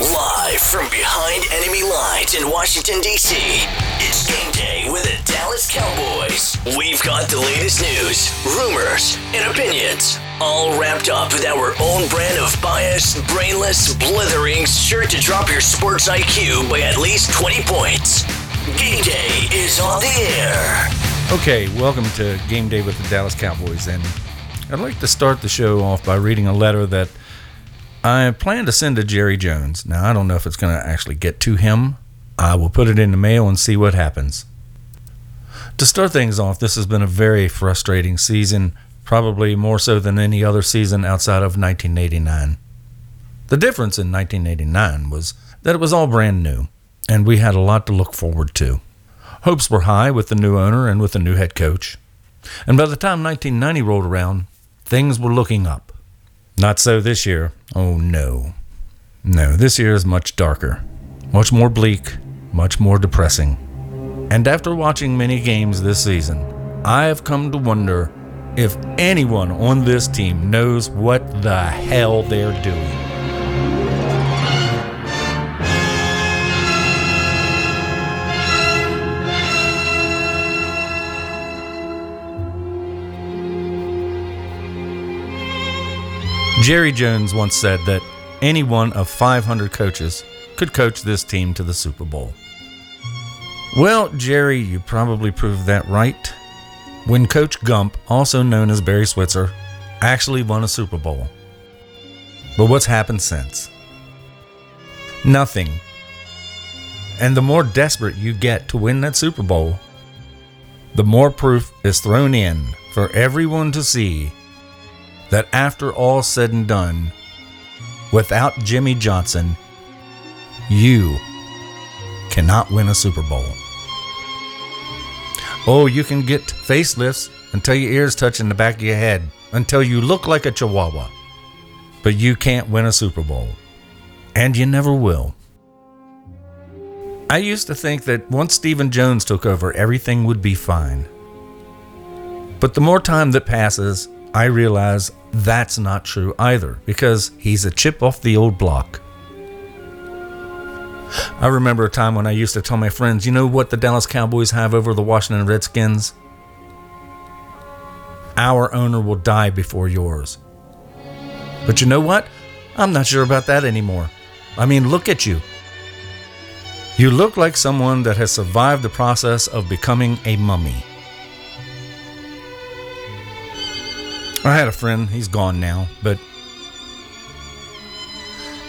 Live from behind enemy lines in Washington, D.C., it's game day with the Dallas Cowboys. We've got the latest news, rumors, and opinions, all wrapped up with our own brand of biased, brainless, blithering, sure to drop your sports IQ by at least 20 points. Game day is on the air. Okay, welcome to Game Day with the Dallas Cowboys, and I'd like to start the show off by reading a letter that I plan to send to Jerry Jones. Now, I don't know if it's going to actually get to him. I will put it in the mail and see what happens. To start things off, this has been a very frustrating season, probably more so than any other season outside of 1989. The difference in 1989 was that it was all brand new, and we had a lot to look forward to. Hopes were high with the new owner and with the new head coach. And by the time 1990 rolled around, things were looking up. Not so this year. Oh, no. No, this year is much darker, much more bleak, much more depressing. And after watching many games this season, I have come to wonder if anyone on this team knows what the hell they're doing. Jerry Jones once said that any one of 500 coaches could coach this team to the Super Bowl. Well, Jerry, you probably proved that right when Coach Gump, also known as Barry Switzer, actually won a Super Bowl. But what's happened since? Nothing. And the more desperate you get to win that Super Bowl, the more proof is thrown in for everyone to see that after all said and done, without Jimmy Johnson, you cannot win a Super Bowl. Oh, you can get facelifts until your ears touch in the back of your head, until you look like a chihuahua, but you can't win a Super Bowl, and you never will. I used to think that once Stephen Jones took over, everything would be fine. But the more time that passes, I realize that's not true either, because he's a chip off the old block. I remember a time when I used to tell my friends, you know what the Dallas Cowboys have over the Washington Redskins? Our owner will die before yours. But you know what? I'm not sure about that anymore. I mean, look at you. You look like someone that has survived the process of becoming a mummy. I had a friend, he's gone now, but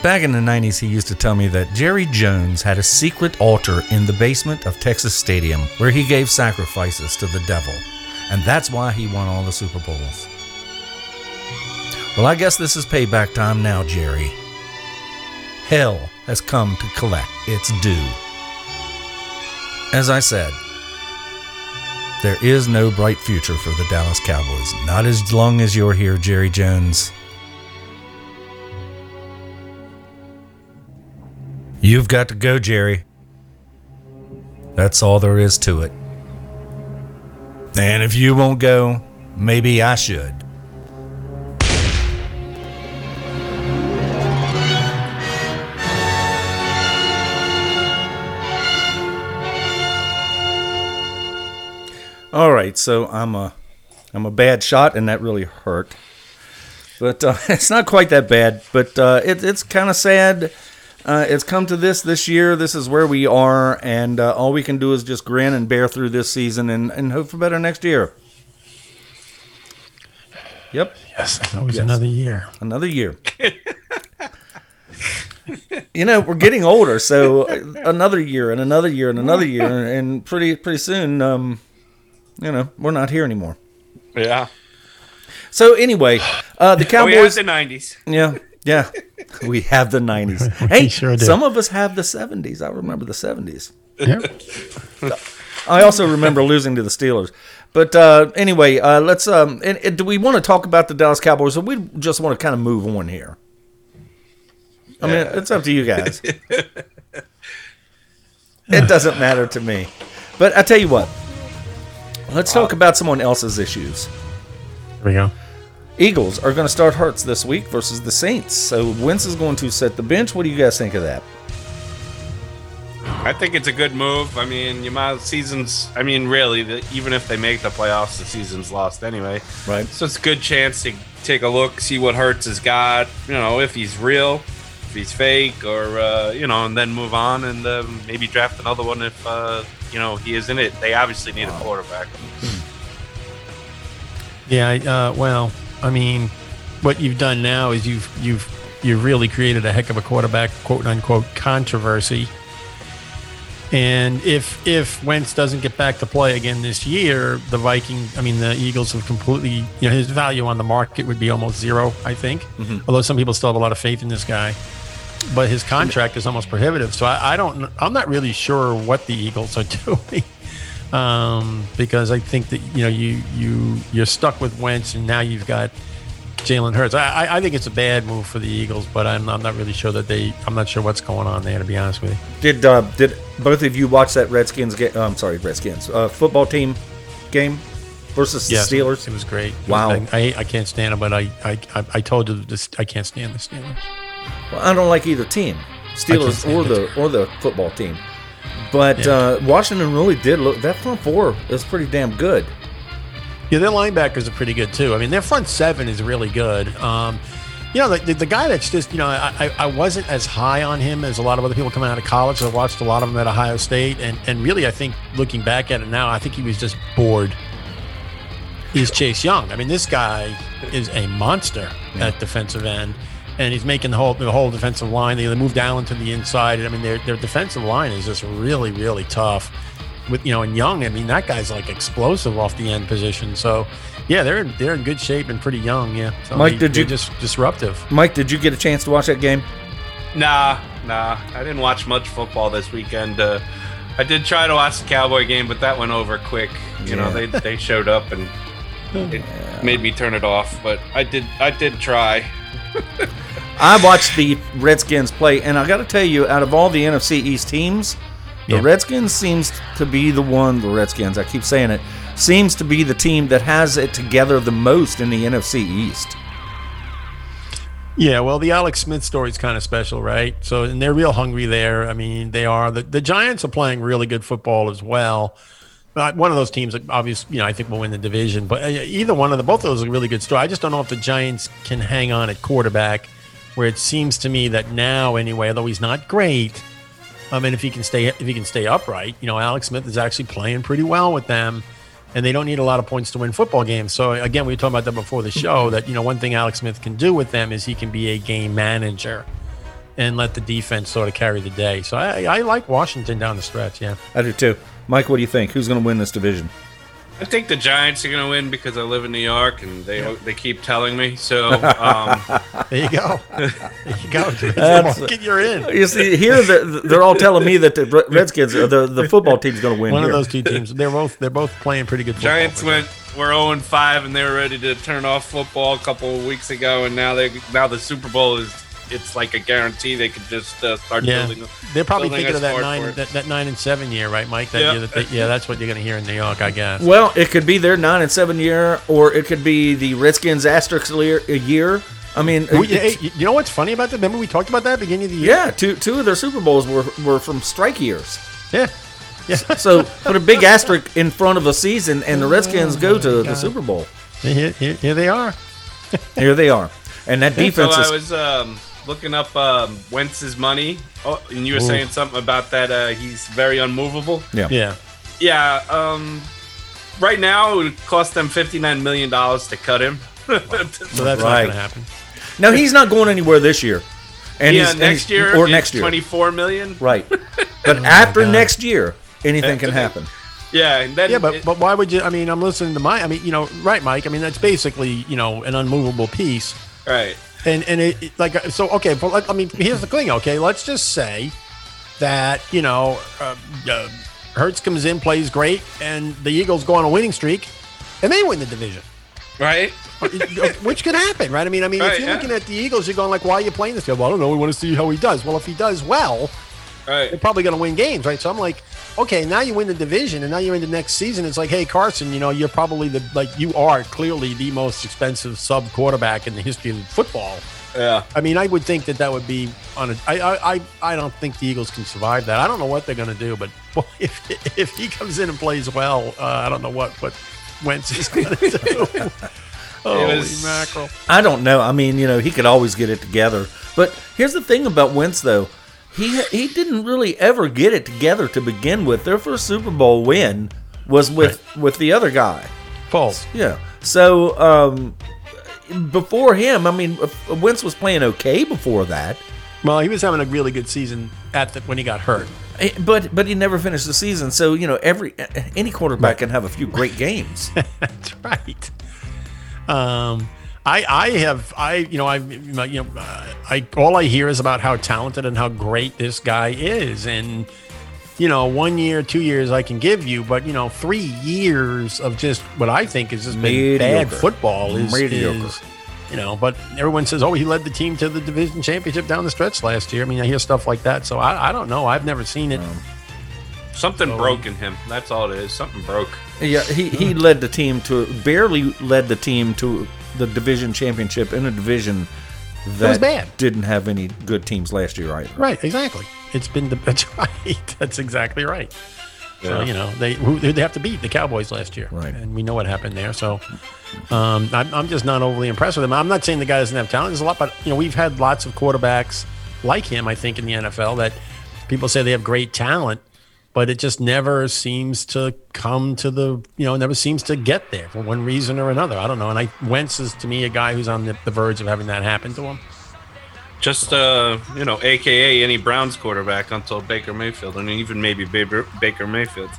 back in the 90s, he used to tell me that Jerry Jones had a secret altar in the basement of Texas Stadium where he gave sacrifices to the devil, and that's why he won all the Super Bowls. Well, I guess this is payback time now, Jerry. Hell has come to collect its due. As I said, there is no bright future for the Dallas Cowboys. Not as long as you're here, Jerry Jones. You've got to go, Jerry. That's all there is to it. And if you won't go, maybe I should. All right, so I'm a bad shot, and that really hurt. But it's not quite that bad, but it's kind of sad. It's come to this year. This is where we are, and all we can do is just grin and bear through this season and hope for better next year. Yep. Yes, always another year. Another year. You know, we're getting older, so another year and another year and another year, and pretty soon... you know, we're not here anymore. Yeah. So anyway, the Cowboys. We have the 90s. Yeah. We have the 90s. Hey, sure some of us have the 70s. I remember the 70s. Yep. I also remember losing to the Steelers. But anyway, let's. And do we want to talk about the Dallas Cowboys, or we just want to kind of move on here? I mean, it's up to you guys. It doesn't matter to me. But I tell you what. Let's talk about someone else's issues. There we go. Eagles are going to start Hurts this week versus the Saints. So Wentz is going to set the bench. What do you guys think of that? I think it's a good move. I mean, you might seasons. I mean, really, even if they make the playoffs, the season's lost anyway. Right. So it's a good chance to take a look, see what Hurts has got. You know, if he's real, if he's fake, or you know, and then move on and maybe draft another one if you know, he is in it. They obviously need a quarterback. Yeah. Well, I mean, what you've done now is you've really created a heck of a quarterback quote unquote controversy. And if Wentz doesn't get back to play again this year, the Eagles have completely, you know, his value on the market would be almost zero, I think. Mm-hmm. Although some people still have a lot of faith in this guy, but his contract is almost prohibitive. So I'm not really sure what the Eagles are doing, because I think that, you know, you're stuck with Wentz and now you've got Jalen Hurts. I think it's a bad move for the Eagles, but I'm not really sure I'm not sure what's going on there, to be honest with you. Did both of you watch that football team game versus the Steelers? It was great. Wow. I can't stand them, but I told you this, I can't stand the Steelers. Well, I don't like either team, Steelers or the football team. But yeah. Washington really did look. That front four is pretty damn good. Yeah, their linebackers are pretty good, too. I mean, their front seven is really good. You know, the guy that's just, you know, I wasn't as high on him as a lot of other people coming out of college. I watched a lot of them at Ohio State. And really, I think, looking back at it now, I think he was just bored, is Chase Young. I mean, this guy is a monster at defensive end. And he's making the whole defensive line. They moved Allen to the inside. And, I mean, their defensive line is just really, really tough. With, you know, and Young, I mean, that guy's like explosive off the end position. So, yeah, they're in good shape and pretty young. Yeah, so Mike, just disruptive? Mike, did you get a chance to watch that game? Nah, I didn't watch much football this weekend. I did try to watch the Cowboy game, but that went over quick. You know, they showed up and it made me turn it off. But I did try. I watched the Redskins play, and I got to tell you, out of all the NFC East teams. The Redskins seems to be the team that has it together the most in the NFC East. Yeah, well, the Alex Smith story is kind of special, right? So, and they're real hungry there. I mean, they are. The Giants are playing really good football as well. Not one of those teams that obviously, you know, I think will win the division, but either one of them, both of those are really good story. I just don't know if the Giants can hang on at quarterback, where it seems to me that now, anyway, although he's not great, I mean, if he can stay upright, you know, Alex Smith is actually playing pretty well with them, and they don't need a lot of points to win football games. So again, we were talking about that before the show, that, you know, one thing Alex Smith can do with them is he can be a game manager and let the defense sort of carry the day. So I like Washington down the stretch. Yeah, I do too. Mike, what do you think? Who's going to win this division? I think the Giants are going to win because I live in New York and they keep telling me. So there you go. That's the market you're in. You see, here they're all telling me that the Redskins, the football team's going to win. One of those two teams. They're both playing pretty good football. Giants were 0-5 and they were ready to turn off football a couple of weeks ago, and now the Super Bowl is. It's like a guarantee they could just start building. They're probably thinking of that 9-7 year, right, Mike? That's what you're going to hear in New York, I guess. Well, it could be their 9-7 year, or it could be the Redskins asterisk year. I mean, you know what's funny about that? Remember we talked about that at the beginning of the year? Yeah, two of their Super Bowls were from strike years. Yeah. So put a big asterisk in front of a season, and the Redskins go to the Super Bowl. Here they are. And that defense is. Looking up Wentz's money, and you were saying something about that he's very unmovable. Yeah. Right now, it would cost them $59 million to cut him. So that's not going to happen. No, he's not going anywhere this year. And next year, $24 million. Right. But after next year, anything can happen. Yeah, and then but why would you? I mean, I'm listening to my. I mean, you know, right, Mike? I mean, that's basically, you know, an unmovable piece. Right. And it, like, so, okay, but I mean, here's the thing, okay? Let's just say that, you know, Hurts comes in, plays great, and the Eagles go on a winning streak, and they win the division. Right. Which could happen, right? I mean, right, if you're looking at the Eagles, you're going like, why are you playing this guy? Well, I don't know. We want to see how he does. Well, if he does well, they're probably going to win games, right? So I'm like, okay, now you win the division and now you're in the next season. It's like, hey, Carson, you know, you're probably you are clearly the most expensive sub quarterback in the history of football. Yeah. I mean, I would think that would be on a, I don't think the Eagles can survive that. I don't know what they're going to do, but boy, if he comes in and plays well, I don't know what Wentz is going to do. Holy mackerel. I don't know. I mean, you know, he could always get it together. But here's the thing about Wentz, though. He didn't really ever get it together to begin with. Their first Super Bowl win was with the other guy. False. Yeah. So, before him, I mean, Wentz was playing okay before that. Well, he was having a really good season when he got hurt. But he never finished the season. So, you know, any quarterback can have a few great games. That's right. All I hear is about how talented and how great this guy is. And, you know, 1 year, 2 years I can give you, but, you know, 3 years of just what I think has just been bad football is, you know, but everyone says, oh, he led the team to the division championship down the stretch last year. I mean, I hear stuff like that. So I don't know. I've never seen it. Something broke in him. That's all it is. Something broke. Yeah, he led the team to barely led the team to the division championship in a division that was bad. Didn't have any good teams last year either. Right, exactly. That's right. That's exactly right. Yeah. So, you know, they have to beat the Cowboys last year, right? And we know what happened there. So, I'm just not overly impressed with him. I'm not saying the guy doesn't have talent. There's a lot, but you know, we've had lots of quarterbacks like him. I think in the NFL that people say they have great talent. But it just never seems to come to the, you know, never seems to get there for one reason or another. I don't know. And Wentz is, to me, a guy who's on the verge of having that happen to him. Just, you know, a.k.a. any Browns quarterback until Baker Mayfield, and even maybe Baker Mayfield.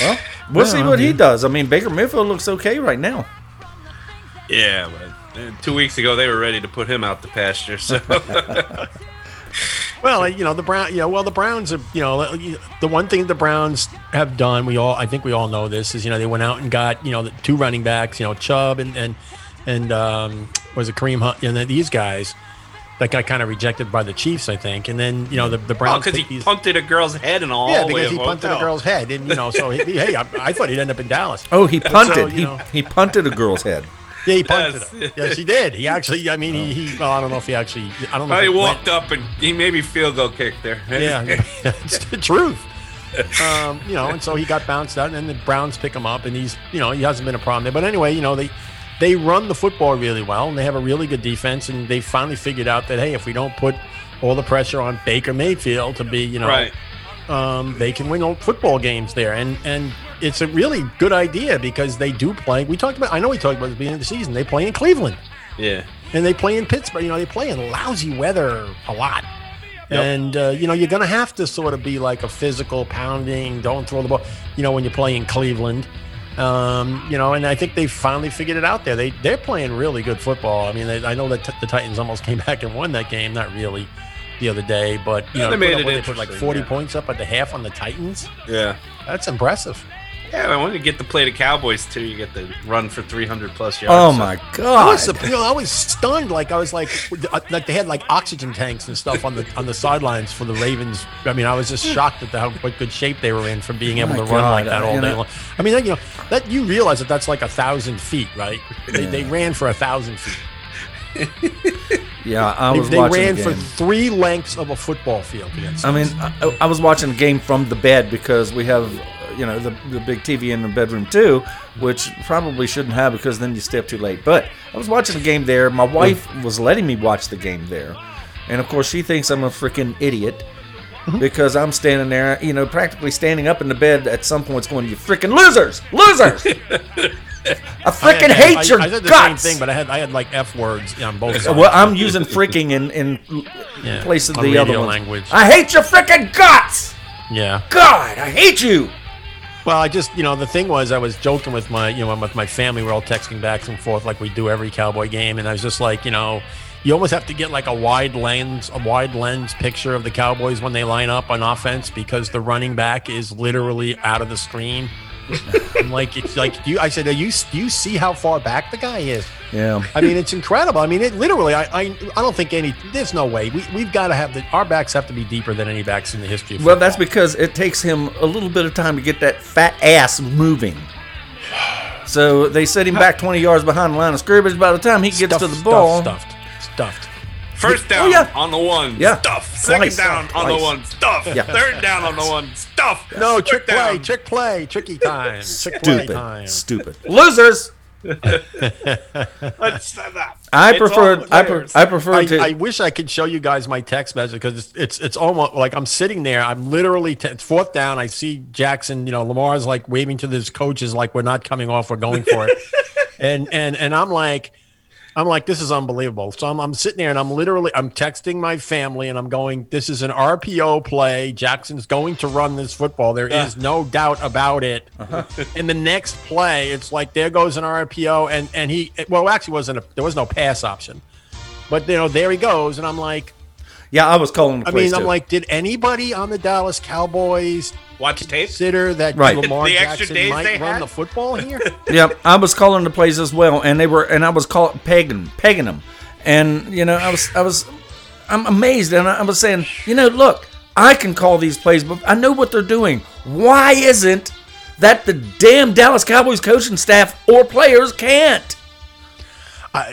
Well, we'll see what he does. I mean, Baker Mayfield looks okay right now. Yeah, but 2 weeks ago they were ready to put him out the pasture, so... Well, you know, the Browns are, you know, the one thing the Browns have done, I think we all know this, is, you know, they went out and got, you know, the two running backs, you know, Chubb and was it Kareem Hunt, and these guys that got kind of rejected by the Chiefs, I think. And then, you know, the Browns. Oh, because he punted a girl's head and all. Yeah, because he punted a girl's head. And, you know, so, hey, I thought he'd end up in Dallas. Oh, he punted. So, he punted a girl's head. Yeah, he punted him. Yes, he did. He actually, I mean, well, I don't know if he actually, I don't know. He walked up and he maybe field goal kick there. Yeah, it's the truth. You know, and so he got bounced out, and then the Browns pick him up, and he's, you know, he hasn't been a problem there. But anyway, you know, they run the football really well, and they have a really good defense, and they finally figured out that, hey, if we don't put all the pressure on Baker Mayfield to be, you know, right. They can win old football games there, and it's a really good idea because they do play. We talked about it at the beginning of the season. They play in Cleveland, yeah, and they play in Pittsburgh. You know, they play in lousy weather a lot, yep. And you know, you're going to have to sort of be like a physical pounding, don't throw the ball. You know, when you play in Cleveland, you know, and I think they finally figured it out there. They're playing really good football. I mean, I know that the Titans almost came back and won that game. Not really. The other day, but you know, they put like 40 points up at the half on the Titans. Yeah, that's impressive. Yeah, I wanted to get to play the Cowboys too. You get to run for 300 plus yards. Oh my god! I was stunned. Like I was like they had like oxygen tanks and stuff on the sidelines for the Ravens. I mean, I was just shocked at what good shape they were in from being able to run like that all day long. I mean, you know, that you realize that's like 1,000 feet, right? Yeah. They ran for 1,000 feet. Yeah, I was watching. They ran for three lengths of a football field. I mean, I was watching the game from the bed because we have, you know, the big TV in the bedroom too, which probably shouldn't have because then you step too late. But I was watching the game there. My wife was letting me watch the game there, and of course she thinks I'm a freaking idiot because I'm standing there, you know, practically standing up in the bed at some point going, "You freaking losers!" I freaking hate your guts. I said the same thing, but I had like F words on both sides. Well, I'm using freaking in place of the other language. I hate your freaking guts. Yeah. God, I hate you. Well, I just, you know, the thing was, I was joking with my family. We're all texting back and forth like we do every Cowboy game, and I was just like, you know, you almost have to get like a wide lens picture of the Cowboys when they line up on offense because the running back is literally out of the screen. I'm like, it's like, I said, do you see how far back the guy is? Yeah. I mean, it's incredible. I mean, it literally, I don't think there's no way. We've got to have our backs have to be deeper than any backs in the history of football. Well, that's because it takes him a little bit of time to get that fat ass moving. So they set him back 20 yards behind the line of scrimmage. By the time he gets to the ball. Stuffed. First down on the one, stuff. Second down on the one, stuff. Third down on the one, stuff. No, trick play, tricky time. Stupid. Losers. Let's stand up. I prefer to. I wish I could show you guys my text message because it's almost like I'm sitting there. I'm literally it's fourth down. I see Jackson. You know, Lamar's like waving to his coaches like we're not coming off. We're going for it. and I'm like, this is unbelievable. So I'm sitting there and I'm texting my family and I'm going, this is an RPO play. Jackson's going to run this football. There is no doubt about it. And the next play, it's like, there goes an RPO. And he, well, actually there was no pass option, but you know, there he goes. And I'm like, yeah, I was calling the plays too. I'm like, did anybody on the Dallas Cowboys watch tape? Consider that Lamar Jackson might run the football here? Yeah, I was calling the plays as well, and they were, and I was pegging them, and you know, I'm amazed, and I was saying, you know, look, I can call these plays, but I know what they're doing. Why isn't that the damn Dallas Cowboys coaching staff or players can't?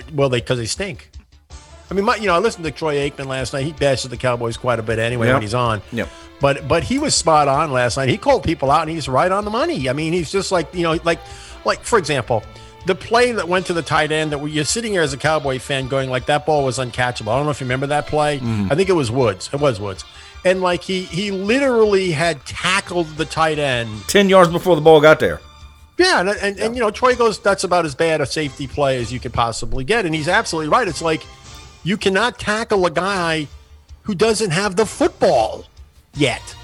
Because they stink. I mean, I listened to Troy Aikman last night. He bashes the Cowboys quite a bit anyway when he's on. Yep. But he was spot on last night. He called people out, and he's right on the money. I mean, he's just like, you know, like for example, the play that went to the tight end you're sitting here as a Cowboy fan going like, that ball was uncatchable. I don't know if you remember that play. I think it was Woods. And like he literally had tackled the tight end 10 yards before the ball got there. Yeah, and you know, Troy goes, that's about as bad a safety play as you could possibly get. And he's absolutely right. It's like, you cannot tackle a guy who doesn't have the football yet.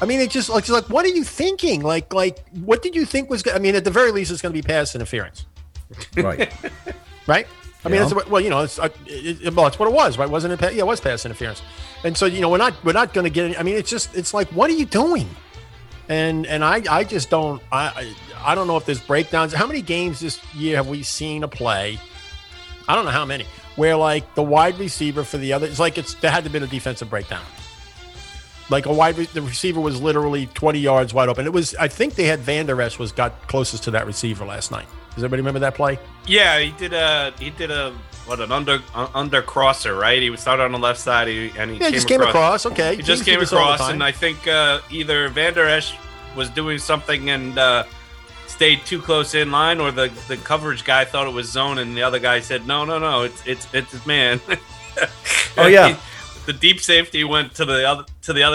I mean, it's just like, what are you thinking? Like, what did you think was? I mean, at the very least, it's going to be pass interference, right? I mean, it's what it was, right? Wasn't it? Yeah, it was pass interference. And so, you know, we're not going to get any, I mean, it's like, what are you doing? And I just don't. I don't know if there's breakdowns. How many games this year have we seen a play? I don't know how many. Where like the wide receiver for the other, it's like there had to have been a defensive breakdown. Like the receiver was literally 20 yards wide open. It was, I think they had Van Der Esch got closest to that receiver last night. Does everybody remember that play? Yeah, he did an under crosser, right? He started on the left side and he just came across. Okay, he just came across, and I think either Van Der Esch was doing something and stayed too close in line, or the coverage guy thought it was zone, and the other guy said, no, it's man. Oh yeah, the deep safety went to the other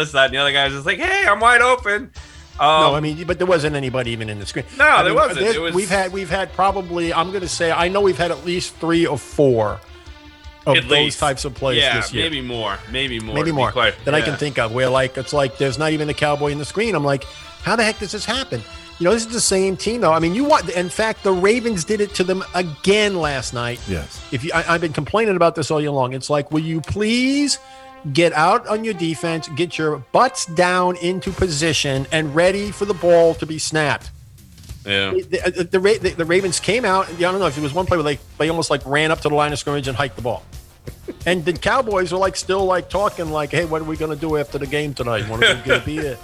side, and the other guy was just like, hey, I'm wide open. No, I mean, but there wasn't anybody even in the screen. No, there wasn't. We've had probably, I'm going to say, I know we've had at least 3 or 4 of at those least types of plays this year. Maybe more than I can think of. Where like it's like there's not even the Cowboy in the screen. I'm like, how the heck does this happen? You know, this is the same team, though. I mean, in fact, the Ravens did it to them again last night. Yes. I've been complaining about this all year long. It's like, will you please get out on your defense, get your butts down into position and ready for the ball to be snapped? Yeah. The Ravens came out. I don't know if it was one play where they almost like ran up to the line of scrimmage and hiked the ball. And the Cowboys were like still like talking like, hey, what are we going to do after the game tonight? What are we going to be at?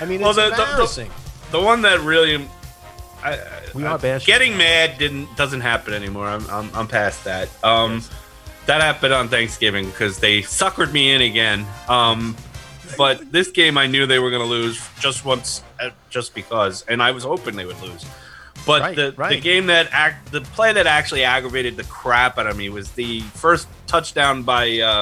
I mean, it's embarrassing. The one that really, getting mad doesn't happen anymore. I'm past that. That happened on Thanksgiving because they suckered me in again. But this game I knew they were going to lose just once, just because, and I was hoping they would lose. But the game the play that actually aggravated the crap out of me was the first touchdown by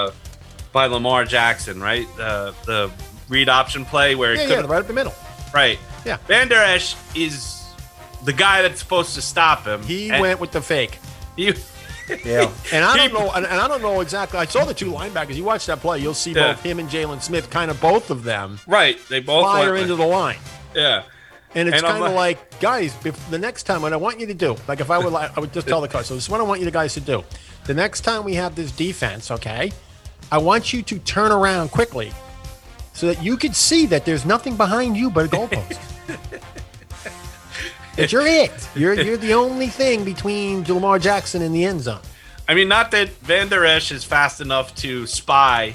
Lamar Jackson. Right, the read option play where right up the middle. Right. Yeah. Van Der Esch is the guy that's supposed to stop him. He went with the fake. Yeah. And I don't know exactly. I saw the two linebackers. You watch that play, you'll see both him and Jalen Smith, kind of both of them. Right. They both fire into the line. Yeah. And it's kind of like, guys, the next time, what I want you to do, like if I would, I would just tell the coach, so this is what I want you guys to do. The next time we have this defense, okay, I want you to turn around quickly, so that you could see that there's nothing behind you but a goalpost. But you're it. You're the only thing between Lamar Jackson and the end zone. I mean, not that Van Der Esch is fast enough to spy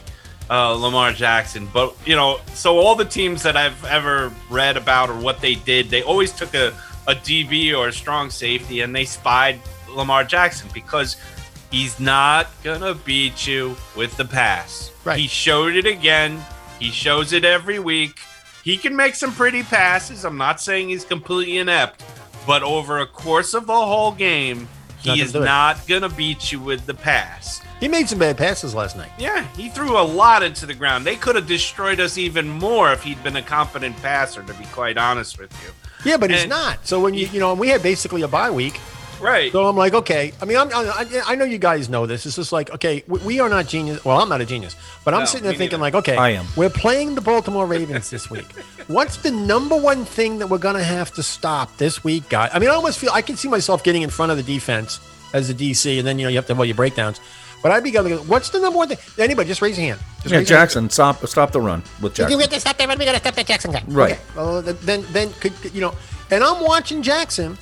Lamar Jackson, but, you know, so all the teams that I've ever read about or what they did, they always took a DB or a strong safety and they spied Lamar Jackson because he's not going to beat you with the pass. Right. He showed it again. He shows it every week. He can make some pretty passes. I'm not saying he's completely inept, but over a course of the whole game, he is not going to beat you with the pass. He made some bad passes last night. Yeah, he threw a lot into the ground. They could have destroyed us even more if he'd been a competent passer, to be quite honest with you. Yeah, but he's not. So when you know, we had basically a bye week. Right. So I'm like, okay. I mean, I know you guys know this. It's just like, okay, we are not genius. Well, I'm not a genius, but I'm sitting there thinking like, okay, I am. We're playing the Baltimore Ravens this week. What's the number one thing that we're going to have to stop this week, guys? I mean, I almost feel I can see myself getting in front of the defense as a DC, and then, you know, you have to have all your breakdowns. But I'd be going to go, what's the number one thing? Anybody, just raise your hand. Just raise Jackson, hand. Stop the run with Jackson. We got to stop that run. We got to stop that Jackson guy. Right. Okay. Well, then could, you know, and I'm watching Jackson.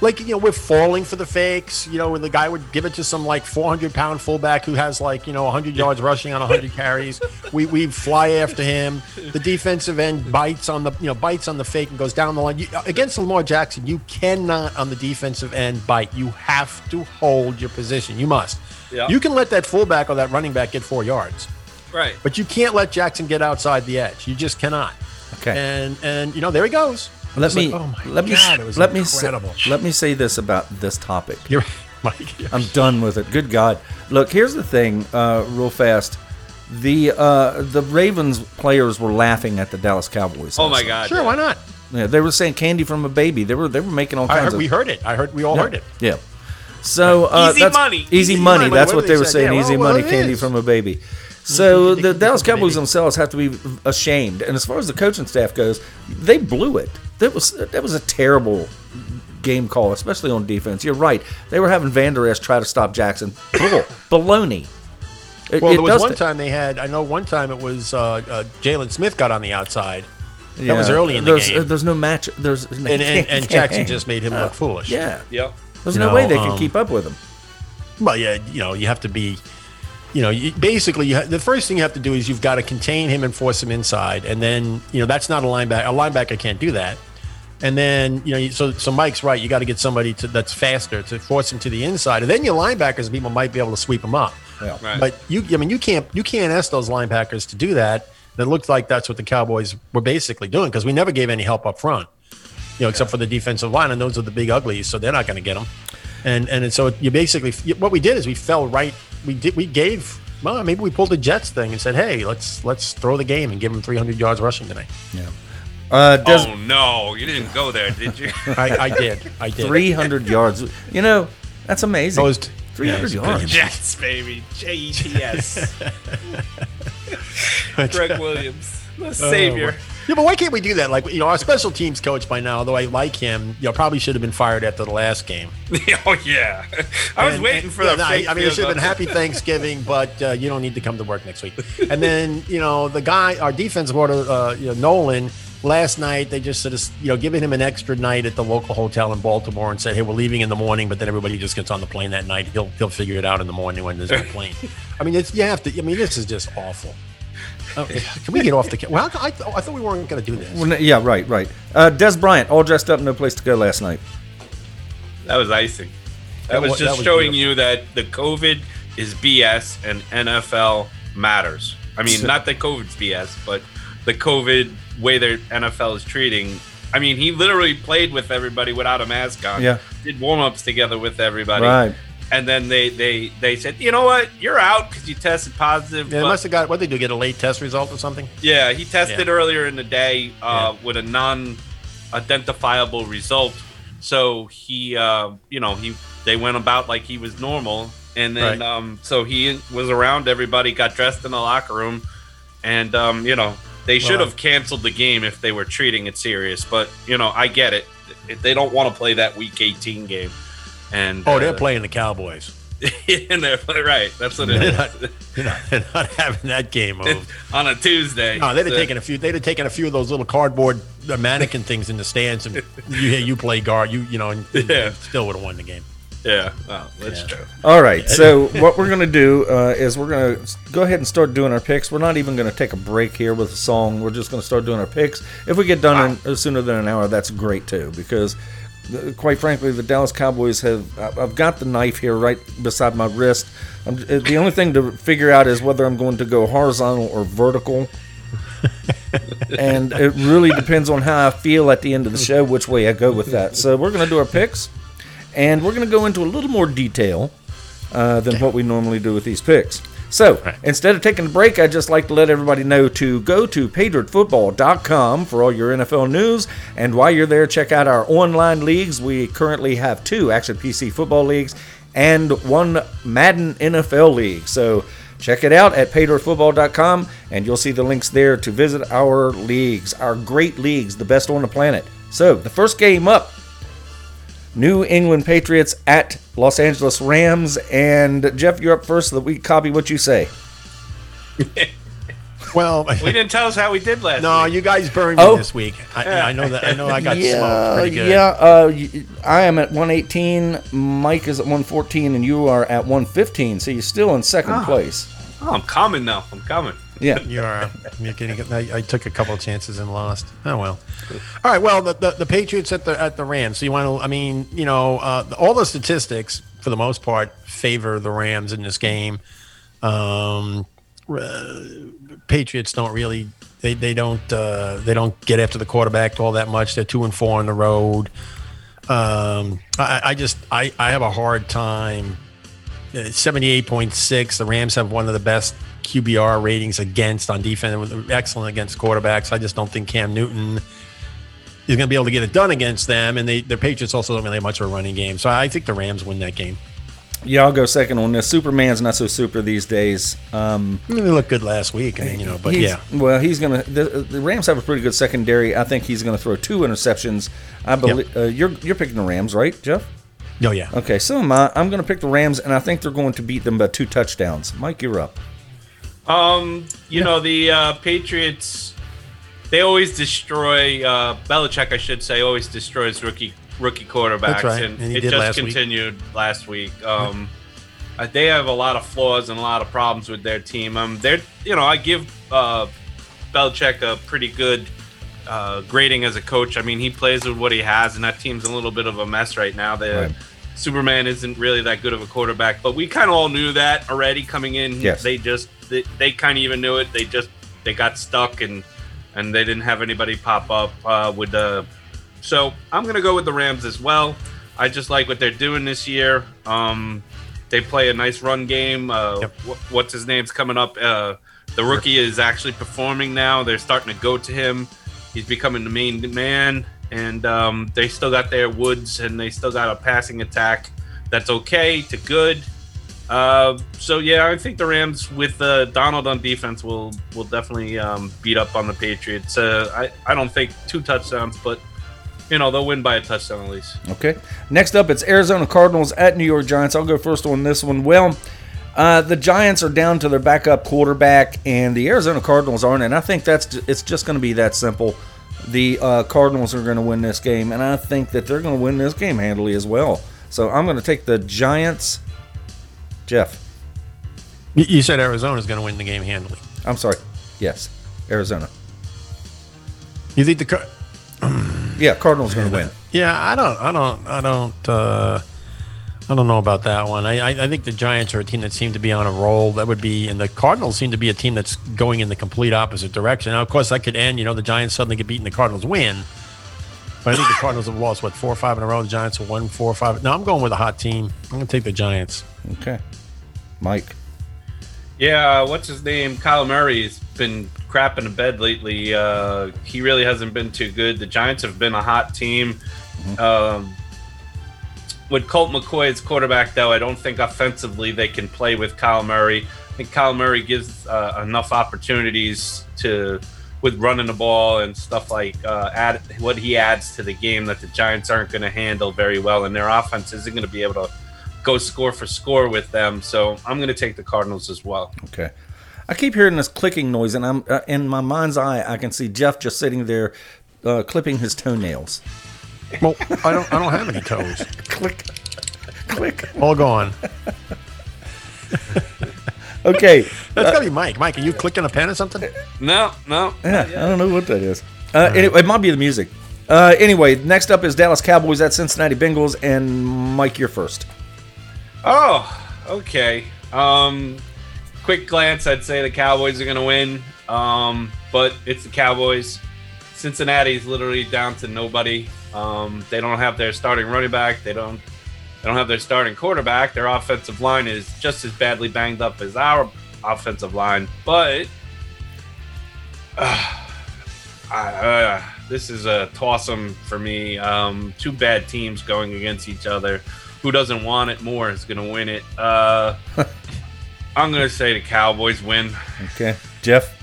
Like, you know, we're falling for the fakes, you know, and the guy would give it to some, like, 400-pound fullback who has, like, you know, 100 yards rushing on 100 carries. We fly after him. The defensive end bites on the fake and goes down the line. Against Lamar Jackson, you cannot, on the defensive end, bite. You have to hold your position. You must. Yeah. You can let that fullback or that running back get 4 yards. Right. But you can't let Jackson get outside the edge. You just cannot. Okay. And you know, there he goes. Let me say this about this topic. I'm done with it. Good God! Look, here's the thing, real fast. The Ravens players were laughing at the Dallas Cowboys. Oh my God! Sure, yeah. Why not? Yeah, they were saying candy from a baby. They were making all kinds of. We heard it. Heard it. Yeah. So easy money. That's what they were saying. Yeah, easy money, candy from a baby. So the Dallas Cowboys themselves have to be ashamed. And as far as the coaching staff goes, they blew it. That was a terrible game call, especially on defense. You're right. They were having Van Der Esch try to stop Jackson. Baloney. One time it was Jalen Smith got on the outside. Yeah. That was early in the game. There's no match. And Jackson just made him look foolish. Yeah. Yep. There's no way they can keep up with him. Well, yeah, you know, you have to be... You know, the first thing you have to do is you've got to contain him and force him inside. And then, you know, that's not a linebacker. A linebacker can't do that. And then, you know, so Mike's right. You got to get somebody that's faster to force him to the inside. And then your linebackers and people might be able to sweep him up. Yeah. Right. But, you can't ask those linebackers to do that. That looked like that's what the Cowboys were basically doing because we never gave any help up front, you know, except for the defensive line. And those are the big uglies, so they're not going to get them. And so you basically – what we did is we fell right – maybe we pulled the Jets thing and said, hey, let's throw the game and give him 300 yards rushing tonight. Yeah. Oh, no. You didn't go there, did you? I did. 300 yards. You know, that's amazing. 300 yards. Jets, baby. Jets. Greg Williams, the savior. Yeah, but why can't we do that? Like, you know, our special teams coach by now, although I like him, you know, probably should have been fired after the last game. Oh, yeah. It should have been happy Thanksgiving, but you don't need to come to work next week. And then, you know, the guy, our defensive coordinator, Nolan, last night, they just sort of, you know, giving him an extra night at the local hotel in Baltimore and said, hey, we're leaving in the morning, but then everybody just gets on the plane that night. He'll figure it out in the morning when there's no plane. I mean, this is just awful. Okay. Can we get off the? Well, I thought we weren't going to do this. Well, yeah, right. Des Bryant, all dressed up, no place to go last night. That was icing. That was showing beautiful. You that the COVID is BS and NFL matters. I mean, not that COVID's BS, but the COVID way their NFL is treating. I mean, he literally played with everybody without a mask on. Yeah, did warm ups together with everybody. Right. And then they said, you know what? You're out because you tested positive. Yeah, they must have got, what did they do, get a late test result or something? Yeah, he tested earlier in the day with a non-identifiable result. So he, you know, they went about like he was normal. And then so he was around everybody, got dressed in the locker room. And, you know, they should have canceled the game if they were treating it serious. But, you know, I get it. They don't want to play that Week 18 game. And, they're playing the Cowboys. in there, right? That's what they're not having that game moved on a Tuesday. No, they'd have taken a few of those little cardboard mannequin things in the stands, and you play guard, you still would have won the game. Yeah, well, that's true. All right, so what we're going to do is we're going to go ahead and start doing our picks. We're not even going to take a break here with a song. We're just going to start doing our picks. If we get done sooner than an hour, that's great, too, because, quite frankly, the Dallas Cowboys I've got the knife here right beside my wrist. The only thing to figure out is whether I'm going to go horizontal or vertical. And it really depends on how I feel at the end of the show, which way I go with that. So we're going to do our picks. And we're going to go into a little more detail than what we normally do with these picks. So, instead of taking a break, I'd just like to let everybody know to go to patriotfootball.com for all your NFL news. And while you're there, check out our online leagues. We currently have 2 Action PC football leagues and 1 Madden NFL league. So, check it out at patriotfootball.com, and you'll see the links there to visit our leagues, our great leagues, the best on the planet. So, the first game up. New England Patriots at Los Angeles Rams. And, Jeff, you're up first so that we copy what you say. Well, we didn't tell us how we did last week. No, you guys burned me this week. I know that. I know I got smoked pretty good. Yeah, I am at 118. Mike is at 114, and you are at 115. So you're still in second place. Oh, I'm coming now. I'm coming. Yeah, you are. I took a couple of chances and lost. Oh well. All right. Well, the Patriots at the Rams. So you want to? I mean, all the statistics for the most part favor the Rams in this game. Patriots don't really. They don't get after the quarterback all that much. They're 2-4 on the road. I have a hard time. 78.6. The Rams have one of the best QBR ratings against on defense. Excellent against quarterbacks. I just don't think Cam Newton is going to be able to get it done against them. And the Patriots also don't really have much of a running game. So I think the Rams win that game. Yeah, I'll go second on this. Superman's not so super these days. They looked good last week. I mean, but yeah. Well, he's going to. The Rams have a pretty good secondary. I think he's going to throw 2 interceptions. I believe you're picking the Rams, right, Jeff? Oh yeah. Okay, so am I. I'm going to pick the Rams, and I think they're going to beat them by 2 touchdowns. Mike, you're up. The Patriots, they always destroy Belichick. I should say, always destroys rookie quarterbacks, right. and it just continued last week. They have a lot of flaws and a lot of problems with their team. I give Belichick a pretty good grading as a coach. I mean, he plays with what he has, and that team's a little bit of a mess right now. Superman isn't really that good of a quarterback, but we kind of all knew that already coming in. Yes. They kind of even knew it. They got stuck and they didn't have anybody pop up with the. So I'm gonna go with the Rams as well. I just like what they're doing this year. They play a nice run game. What's his name's coming up? The rookie is actually performing now. They're starting to go to him. He's becoming the main man, and they still got their Woods, and they still got a passing attack that's okay to good. I think the Rams with Donald on defense will definitely beat up on the Patriots. I don't think 2 touchdowns, but they'll win by a touchdown at least. Okay. Next up, it's Arizona Cardinals at New York Giants. I'll go first on this one. Well, the Giants are down to their backup quarterback, and the Arizona Cardinals aren't, and I think it's just going to be that simple. The Cardinals are going to win this game, and I think that they're going to win this game handily as well. So I'm going to take the Giants. Jeff. You said Arizona's going to win the game handily. I'm sorry. Yes, Arizona. You think the Cardinals going to win? Yeah, I don't know about that one. I think the Giants are a team that seem to be on a roll. And the Cardinals seem to be a team that's going in the complete opposite direction. Now, of course, that could end. The Giants suddenly get beaten, the Cardinals win. But I think the Cardinals have lost, 4 or 5 in a row. The Giants have won 4 or 5. No, I'm going with a hot team. I'm going to take the Giants. Okay. Mike. Yeah, what's his name? Kyle Murray has been crapping in bed lately. He really hasn't been too good. The Giants have been a hot team. Mm-hmm. With Colt McCoy as quarterback, though, I don't think offensively they can play with Kyle Murray. I think Kyle Murray gives enough opportunities with running the ball and stuff like what he adds to the game that the Giants aren't going to handle very well, and their offense isn't going to be able to go score for score with them. So I'm going to take the Cardinals as well. Okay. I keep hearing this clicking noise, and I'm in my mind's eye, I can see Jeff just sitting there clipping his toenails. Well, I don't have any toes. Click, click. All gone. Okay. That's got to be Mike. Mike, are you clicking a pen or something? No. Yeah, I don't know what that is. Anyway, it might be the music. Anyway, next up is Dallas Cowboys at Cincinnati Bengals, and Mike, you're first. Oh, okay. Quick glance, I'd say the Cowboys are going to win, but it's the Cowboys. Cincinnati is literally down to nobody. They don't have their starting running back. They don't have their starting quarterback. Their offensive line is just as badly banged up as our offensive line. But this is a toss-em for me. Two bad teams going against each other. Who doesn't want it more is going to win it. I'm going to say the Cowboys win. Okay. Jeff?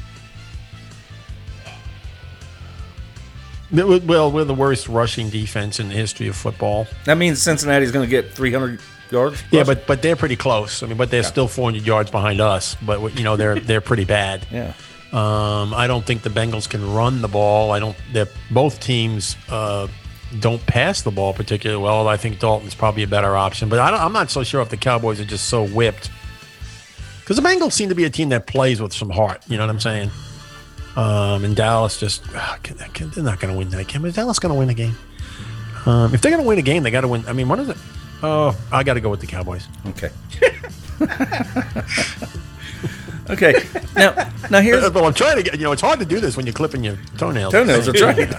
Well, we're the worst rushing defense in the history of football. That means Cincinnati's going to get 300 yards? Plus. Yeah, but they're pretty close. I mean, but they're still 400 yards behind us. But, you know, they're pretty bad. Yeah. I don't think the Bengals can run the ball. Both teams don't pass the ball particularly well. I think Dalton's probably a better option. But I'm not so sure if the Cowboys are just so whipped. Because the Bengals seem to be a team that plays with some heart. You know what I'm saying? And Dallas they're not going to win that game. Is Dallas going to win the game? If they're going to win a game, they got to win. I mean, what is it? Oh, I got to go with the Cowboys. Okay. Okay. Now here's. Well, I'm trying to get. You know, it's hard to do this when you're clipping your toenails. Toenails are trying.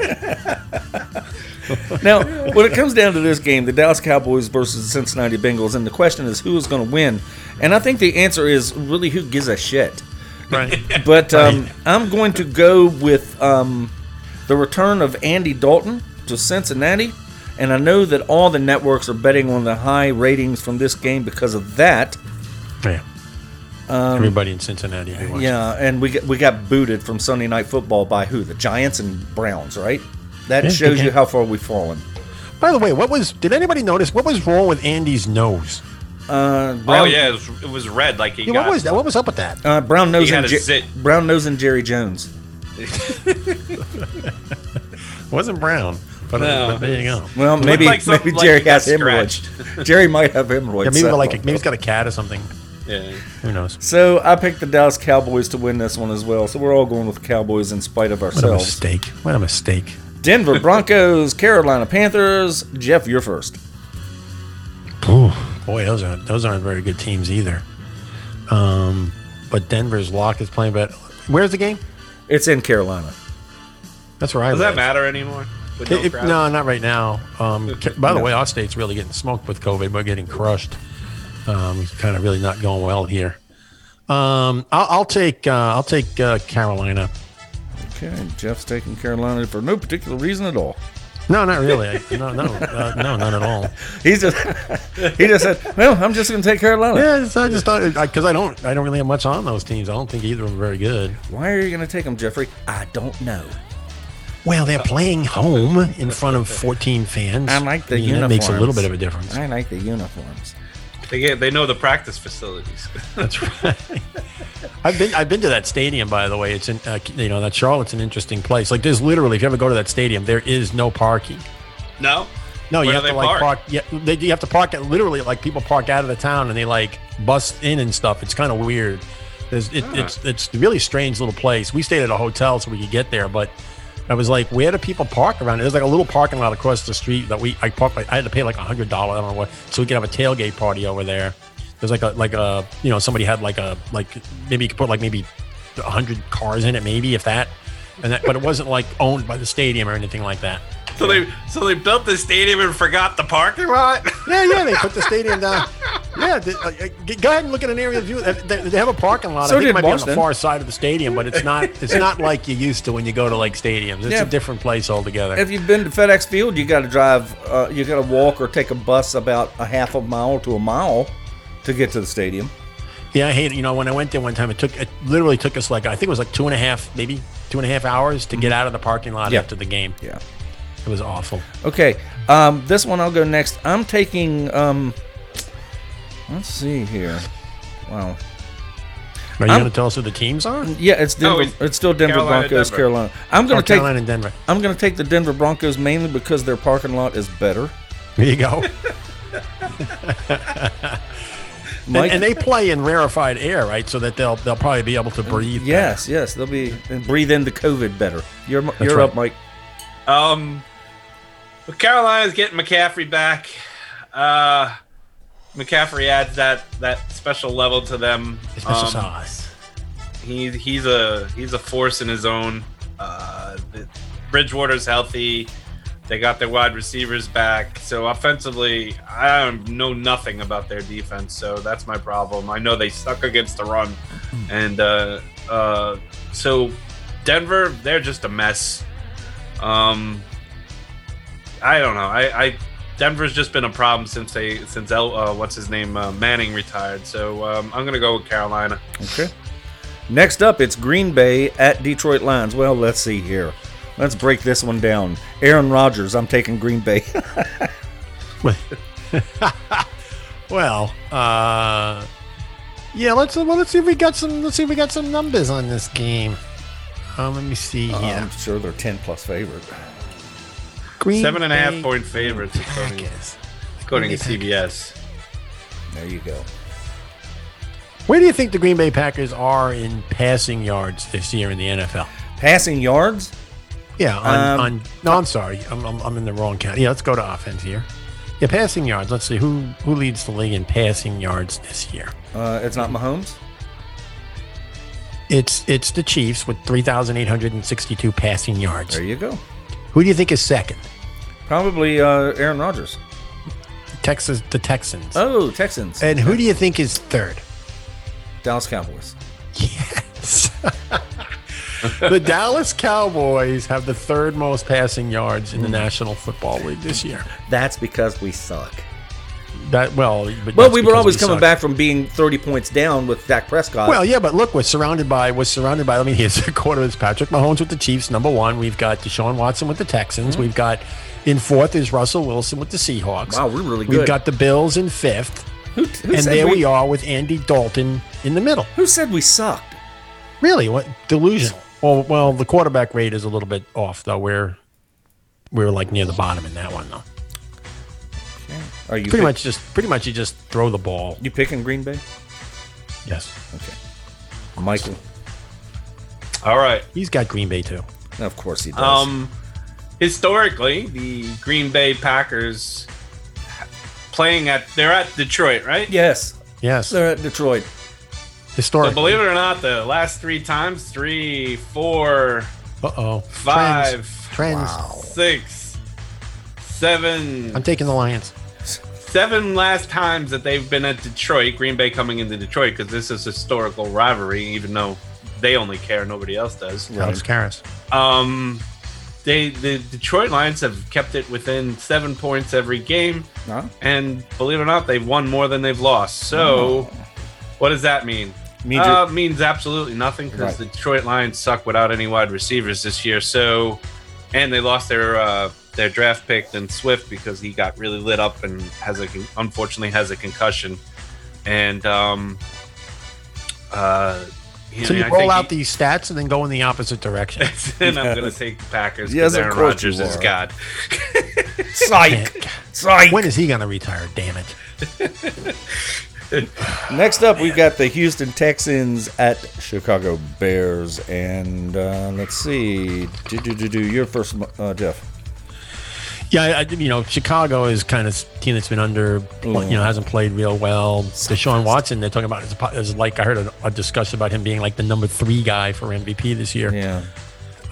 Now, when it comes down to this game, the Dallas Cowboys versus the Cincinnati Bengals, and the question is who is going to win. And I think the answer is really who gives a shit. Right. But I'm going to go with the return of Andy Dalton to Cincinnati. And I know that all the networks are betting on the high ratings from this game because of that. Yeah. Everybody in Cincinnati. Yeah, and we got booted from Sunday Night Football by who? The Giants and Browns, right? That shows you how far we've fallen. By the way, did anybody notice what was wrong with Andy's nose? Brown, it was red. Like he got. What was that? What was up with that? Brown nose and Jerry Jones. Wasn't brown, but there you go. Well, maybe Jerry has hemorrhoids. Jerry might have hemorrhoids. Yeah, maybe he's got a cat or something. Yeah, who knows? So I picked the Dallas Cowboys to win this one as well. So we're all going with the Cowboys in spite of ourselves. What a mistake! Denver Broncos, Carolina Panthers. Jeff, you're first. Ooh. Boy, those aren't very good teams either. But Denver's locked is playing. But where's the game? It's in Carolina. That's where I live. Does that matter anymore? No, not right now. By the way, our state's really getting smoked with COVID. We're getting crushed. It's kind of really not going well here. I'll take Carolina. Okay, Jeff's taking Carolina for no particular reason at all. No, not really. No, not at all. He just said, "Well, I'm just going to take Carolina." Yeah, I just thought because I don't really have much on those teams. I don't think either of them are very good. Why are you going to take them, Jeffrey? I don't know. Well, they're playing home in front of 14 fans. I like the uniforms. That makes a little bit of a difference. I like the uniforms. They know the practice facilities. That's right. I've been to that stadium, by the way. It's in that Charlotte's an interesting place. Like there's literally, if you ever go to that stadium, there is no parking. No, you have to like park. Yeah, you have to park at literally like people park out of the town and they like bust in and stuff. It's kind of weird. It's a really strange little place. We stayed at a hotel so we could get there, but I was like, where do people park around it? There's like a little parking lot across the street that I parked. I had to pay like $100. I don't know what, so we could have a tailgate party over there. There's like a somebody had like maybe you could put like maybe 100 cars in it, maybe if that, and that, but it wasn't like owned by the stadium or anything like that. So they built the stadium and forgot the parking lot. Yeah, they put the stadium down. Yeah, go ahead and look at an aerial view. They have a parking lot. So I think it might Boston. Be on the far side of the stadium, but it's not like you used to when you go to like stadiums. It's a different place altogether. If you've been to FedEx Field, you got to drive, you got to walk or take a bus about a half a mile to a mile to get to the stadium. Yeah, I hate it. When I went there one time, it literally took us like I think it was like 2.5 hours to get out of the parking lot after the game. Yeah. It was awful. Okay, this one I'll go next. I'm taking Let's see here. Wow. Are you going to tell us who the teams are? Yeah, it's Denver. It's still Denver Broncos, Carolina. I'm going to take Carolina and Denver. I'm going to take the Denver Broncos mainly because their parking lot is better. There you go. Mike, and they play in rarefied air, right? So that they'll probably be able to breathe. Yes, better. Yes, they'll be and breathe in the COVID better. You're right. Up, Mike. Carolina's getting McCaffrey back. McCaffrey adds that special level to them. Special sauce. He's a force in his own. Bridgewater's healthy. They got their wide receivers back. So offensively, I know nothing about their defense. So that's my problem. I know they suck against the run. And so Denver, they're just a mess. I don't know. I Denver's just been a problem since Manning retired. So I'm going to go with Carolina. Okay. Next up, it's Green Bay at Detroit Lions. Well, let's see here. Let's break this one down. Aaron Rodgers, I'm taking Green Bay. Well, yeah. Let's see if we got some numbers on this game. Let me see here. I'm sure they're 10+ favorite. Green 7.5 point favorites, according to CBS. There you go. Where do you think the Green Bay Packers are in passing yards this year in the NFL? Passing yards? Yeah. I'm sorry. I'm in the wrong count. Yeah, let's go to offense here. Yeah, passing yards. Let's see who leads the league in passing yards this year. It's not Mahomes. It's the Chiefs with 3,862 passing yards. There you go. Who do you think is second? Probably Aaron Rodgers. The Texans. Oh, Texans. And who do you think is third? Dallas Cowboys. Yes. The Dallas Cowboys have the third most passing yards in the National Football League this year. That's because we suck. We were always coming back from being 30 points down with Dak Prescott. Well, yeah, but look, we're surrounded by. I mean, here's the quarterbacks: Patrick Mahomes with the Chiefs, number one. We've got Deshaun Watson with the Texans. Mm-hmm. We've got in fourth is Russell Wilson with the Seahawks. Wow, we're really good. We've got the Bills in fifth, and there we are with Andy Dalton in the middle. Who said we sucked? Really? What delusional? Well, the quarterback rate is a little bit off, though. We're like near the bottom in that one, though. Are you pretty much you just throw the ball. You picking Green Bay? Yes. Okay. Michael. All right. He's got Green Bay too. Of course he does. Historically, the Green Bay Packers they're at Detroit, right? Yes. Yes. They're at Detroit. Historically. So believe it or not, the last 3 times, 3, 4, 5, Trends. 6, 7. I'm taking the Lions. 7 last times that they've been at Detroit, Green Bay coming into Detroit, because this is historical rivalry, even though they only care, nobody else does. Alex cares. The Detroit Lions have kept it within 7 points every game, and believe it or not, they've won more than they've lost. So, what does that mean? Means absolutely nothing, because the Detroit Lions suck without any wide receivers this year. So, and they lost their draft pick than Swift, because he got really lit up and unfortunately has a concussion. And I think these stats and then go in the opposite direction. And I'm going to take the Packers because Aaron Rodgers is God. Psych. When is he going to retire? Damn it. Next up, we've got the Houston Texans at Chicago Bears. And let's see. Your first, Jeff. Yeah, Chicago is kind of a team that's been hasn't played real well. Deshaun Watson, they're talking about, is like I heard a discussion about him being like the number 3 guy for MVP this year. Yeah.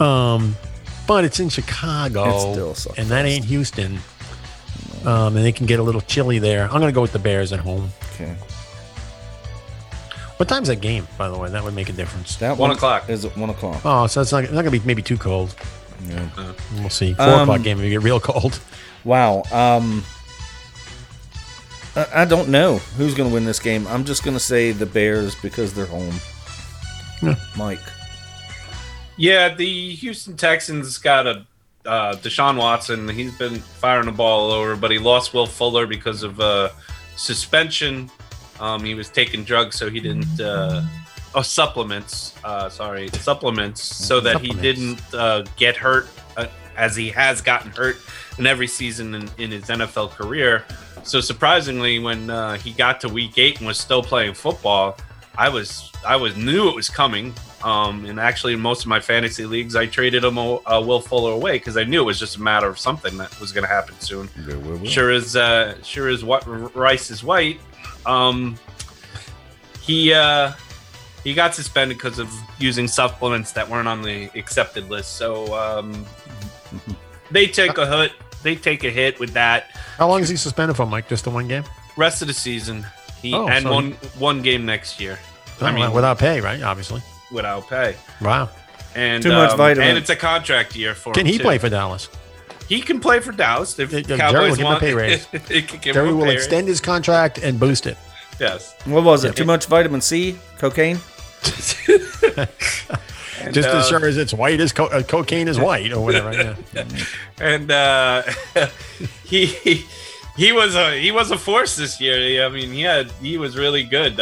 But it's in Chicago, it's still so and that ain't Houston. And they can get a little chilly there. I'm going to go with the Bears at home. Okay. What time's that game, by the way? That would make a difference. That 1:00. Is it 1:00? Oh, so it's not going to be maybe too cold. Yeah. We'll see. 4:00 game if you get real cold. Wow. I don't know who's going to win this game. I'm just going to say the Bears because they're home. Yeah. Mike. Yeah, the Houston Texans got a Deshaun Watson. He's been firing the ball all over, but he lost Will Fuller because of suspension. He was taking drugs, so he didn't. Supplements, so that he didn't get hurt as he has gotten hurt in every season in his NFL career. So surprisingly, when he got to week 8 and was still playing football, I knew it was coming. And actually, in most of my fantasy leagues, I traded him Will Fuller away because I knew it was just a matter of something that was going to happen soon. Yeah, sure as what rice is white. He got suspended because of using supplements that weren't on the accepted list. So they take a hit. They take a hit with that. How long is he suspended for, Mike? Just the one game? Rest of the season. One game next year. Without pay, right? Obviously. Without pay. Wow. And too much vitamin. And it's a contract year for him. Can he play for Dallas? He can play for Dallas. If the Cowboys want a pay raise, Jerry will extend his contract and boost it. Yes. What was it? Too much vitamin C? Cocaine? And, just as sure as it's white as cocaine is white or whatever. Yeah. And he was a force this year. I mean, he was really good.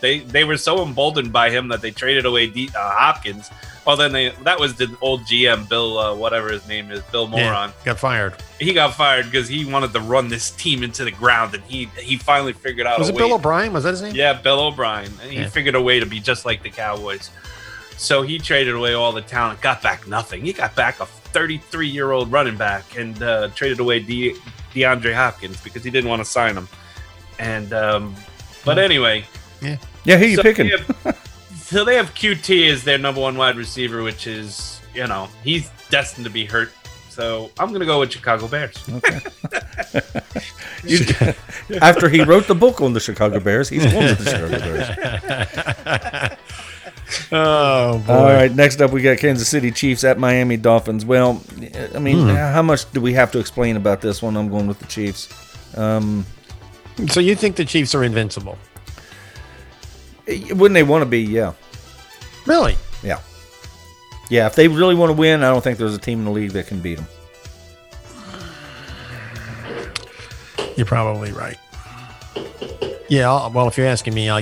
They were so emboldened by him that they traded away Hopkins. Well, then that was the old GM Bill, whatever his name is, Bill Moron. Yeah, got fired. He got fired because he wanted to run this team into the ground, and he finally figured out. Was it Bill O'Brien? Was that his name? Yeah, Bill O'Brien. And he figured a way to be just like the Cowboys. So he traded away all the talent, got back nothing. He got back a 33-year-old running back and traded away DeAndre Hopkins because he didn't want to sign him. And but anyway, yeah, who you picking? So they have QT as their number one wide receiver, which is, he's destined to be hurt. So I'm going to go with Chicago Bears. Okay. After he wrote the book on the Chicago Bears, he's one of the Chicago Bears. Oh, boy. All right, next up we got Kansas City Chiefs at Miami Dolphins. Well, I mean, how much do we have to explain about this one? I'm going with the Chiefs. So you think the Chiefs are invincible? Wouldn't they want to be? Yeah. Really? Yeah. Yeah, if they really want to win, I don't think there's a team in the league that can beat them. You're probably right. Yeah, well, if you're asking me, I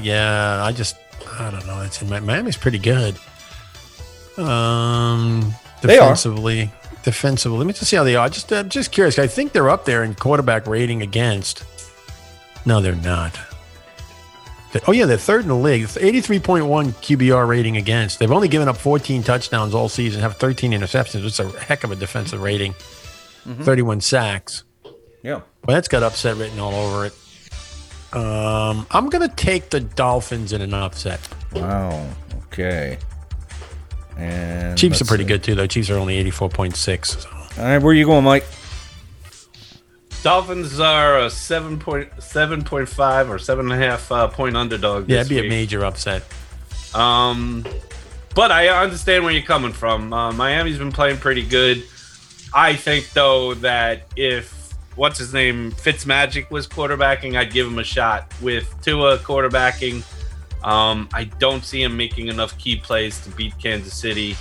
don't know. Miami's pretty good. Defensively. Let me just see how they are. I'm just curious. I think they're up there in quarterback rating against. No, they're not. Oh, yeah, they're third in the league. 83.1 QBR rating against. They've only given up 14 touchdowns all season, have 13 interceptions. It's a heck of a defensive rating. Mm-hmm. 31 sacks. Yeah. Well, that's got upset written all over it. I'm going to take the Dolphins in an upset. Wow. Okay. And Chiefs are pretty good, too, though. Chiefs are only 84.6. So. All right, where are you going, Mike? Dolphins are a 7.5 or 7.5 point underdog. Yeah, that'd be a major upset. But I understand where you're coming from. Miami's been playing pretty good. I think, though, that if Fitzmagic was quarterbacking, I'd give him a shot. With Tua quarterbacking, I don't see him making enough key plays to beat Kansas City.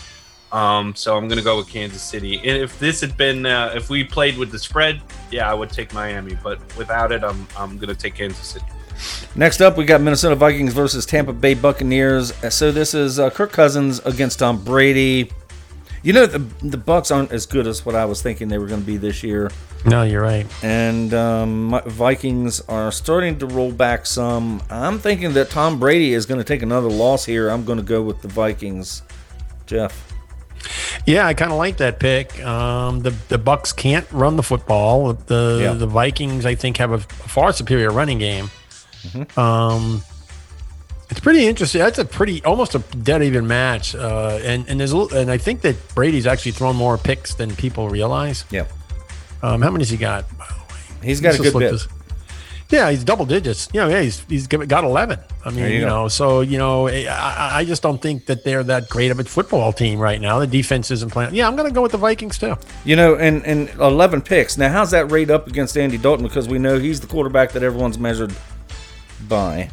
So I'm going to go with Kansas City. And if this had been, if we played with the spread, yeah, I would take Miami. But without it, I'm going to take Kansas City. Next up, we got Minnesota Vikings versus Tampa Bay Buccaneers. So this is Kirk Cousins against Tom Brady. The Bucs aren't as good as what I was thinking they were going to be this year. No, you're right. And Vikings are starting to roll back some. I'm thinking that Tom Brady is going to take another loss here. I'm going to go with the Vikings. Jeff. Yeah, I kind of like that pick. The Bucs can't run the football. The Vikings, I think, have a far superior running game. Mm-hmm. It's pretty interesting. That's almost a dead even match. And I think that Brady's actually thrown more picks than people realize. Yeah. How many has he got? By the way, he's got a good bit. Yeah, he's double digits. He's got 11. I mean, I just don't think that they're that great of a football team right now. The defense isn't playing. Yeah, I'm going to go with the Vikings too. And 11 picks. Now, how's that rate up against Andy Dalton? Because we know he's the quarterback that everyone's measured by.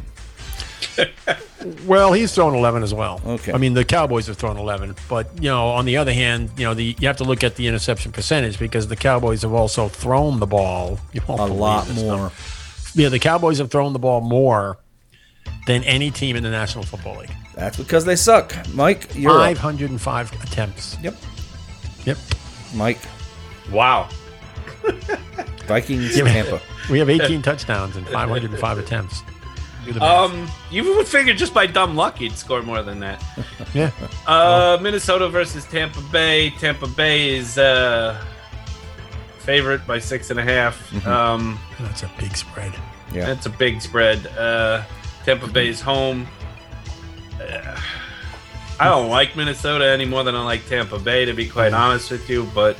Well, he's thrown 11 as well. Okay. I mean, the Cowboys have thrown 11, but on the other hand, you have to look at the interception percentage because the Cowboys have also thrown the ball a lot more. Yeah, the Cowboys have thrown the ball more, than any team in the National Football League. That's because they suck. Mike, you're 505 up. Attempts. Yep. Mike. Wow. Vikings, Tampa. We have 18 touchdowns and 505 attempts. You would figure just by dumb luck you'd score more than that. Yeah. Minnesota versus Tampa Bay. Tampa Bay is favorite by 6.5. Mm-hmm. That's a big spread. Yeah. That's a big spread. Tampa Bay's home. I don't like Minnesota any more than I like Tampa Bay, to be quite honest with you. But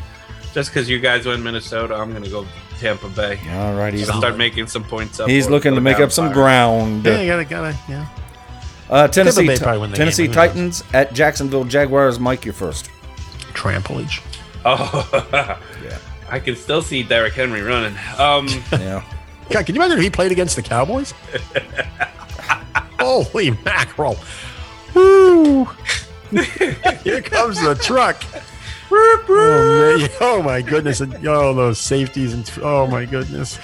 just because you guys win Minnesota, I'm going to go Tampa Bay. All right. He's start making some points up. He's looking to make up some ground. Yeah, you gotta. Tennessee Titans at Jacksonville Jaguars. Mike, you're first. Tramplage. Oh, yeah. I can still see Derrick Henry running. Yeah. God, can you imagine if he played against the Cowboys? Holy mackerel. Woo. Here comes the truck. Oh my goodness. And those safeties. Oh my goodness.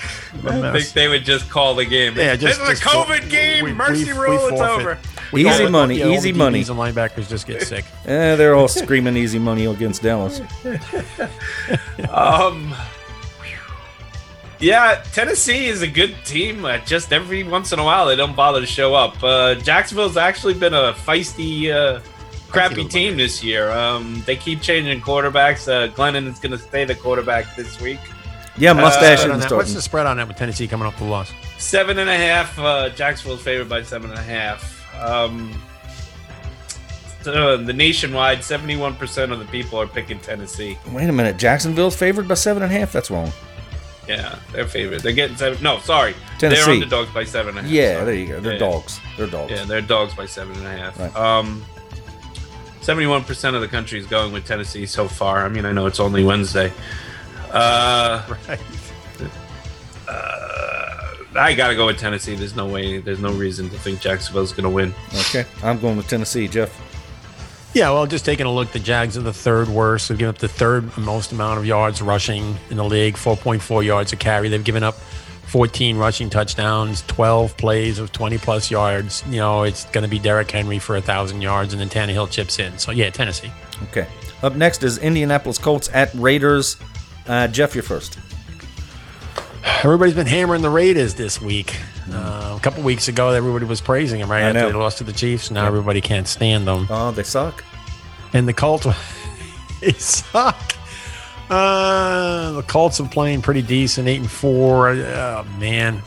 I think they would just call the game. Yeah, this is a COVID game. Mercy rule. It's over. Easy money. Easy money. And linebackers just get sick. They're all screaming easy money against Dallas. Yeah, Tennessee is a good team. Just every once in a while, they don't bother to show up. Jacksonville's actually been a feisty, crappy team this year. They keep changing quarterbacks. Glennon is going to stay the quarterback this week. Yeah, mustache. What's the spread on that with Tennessee coming up the loss? 7.5. Jacksonville's favored by 7.5. The nationwide, 71% of the people are picking Tennessee. Wait a minute. Jacksonville's favored by 7.5? That's wrong. Yeah, they're favored. They're getting 7. No, sorry. Tennessee. They're underdogs by 7.5. Yeah, sorry. There you go. They're dogs. They're dogs. Yeah, they're dogs by 7.5. Right. 71% of the country is going with Tennessee so far. I mean, I know it's only Wednesday. Right. I got to go with Tennessee. There's no way. There's no reason to think Jacksonville's going to win. Okay. I'm going with Tennessee, Jeff. Yeah, well, just taking a look, the Jags are the third worst. They've given up the third most amount of yards rushing in the league, 4.4 yards a carry. They've given up 14 rushing touchdowns, 12 plays of 20-plus yards. You know, it's going to be Derrick Henry for 1,000 yards, and then Tannehill chips in. So, yeah, Tennessee. Okay. Up next is Indianapolis Colts at Raiders. Jeff, you're first. Everybody's been hammering the Raiders this week. A couple weeks ago, everybody was praising them, right? After they lost to the Chiefs, now everybody can't stand them. Oh, they suck. And the Colts, they suck. The Colts are playing pretty decent, 8-4. Oh, man.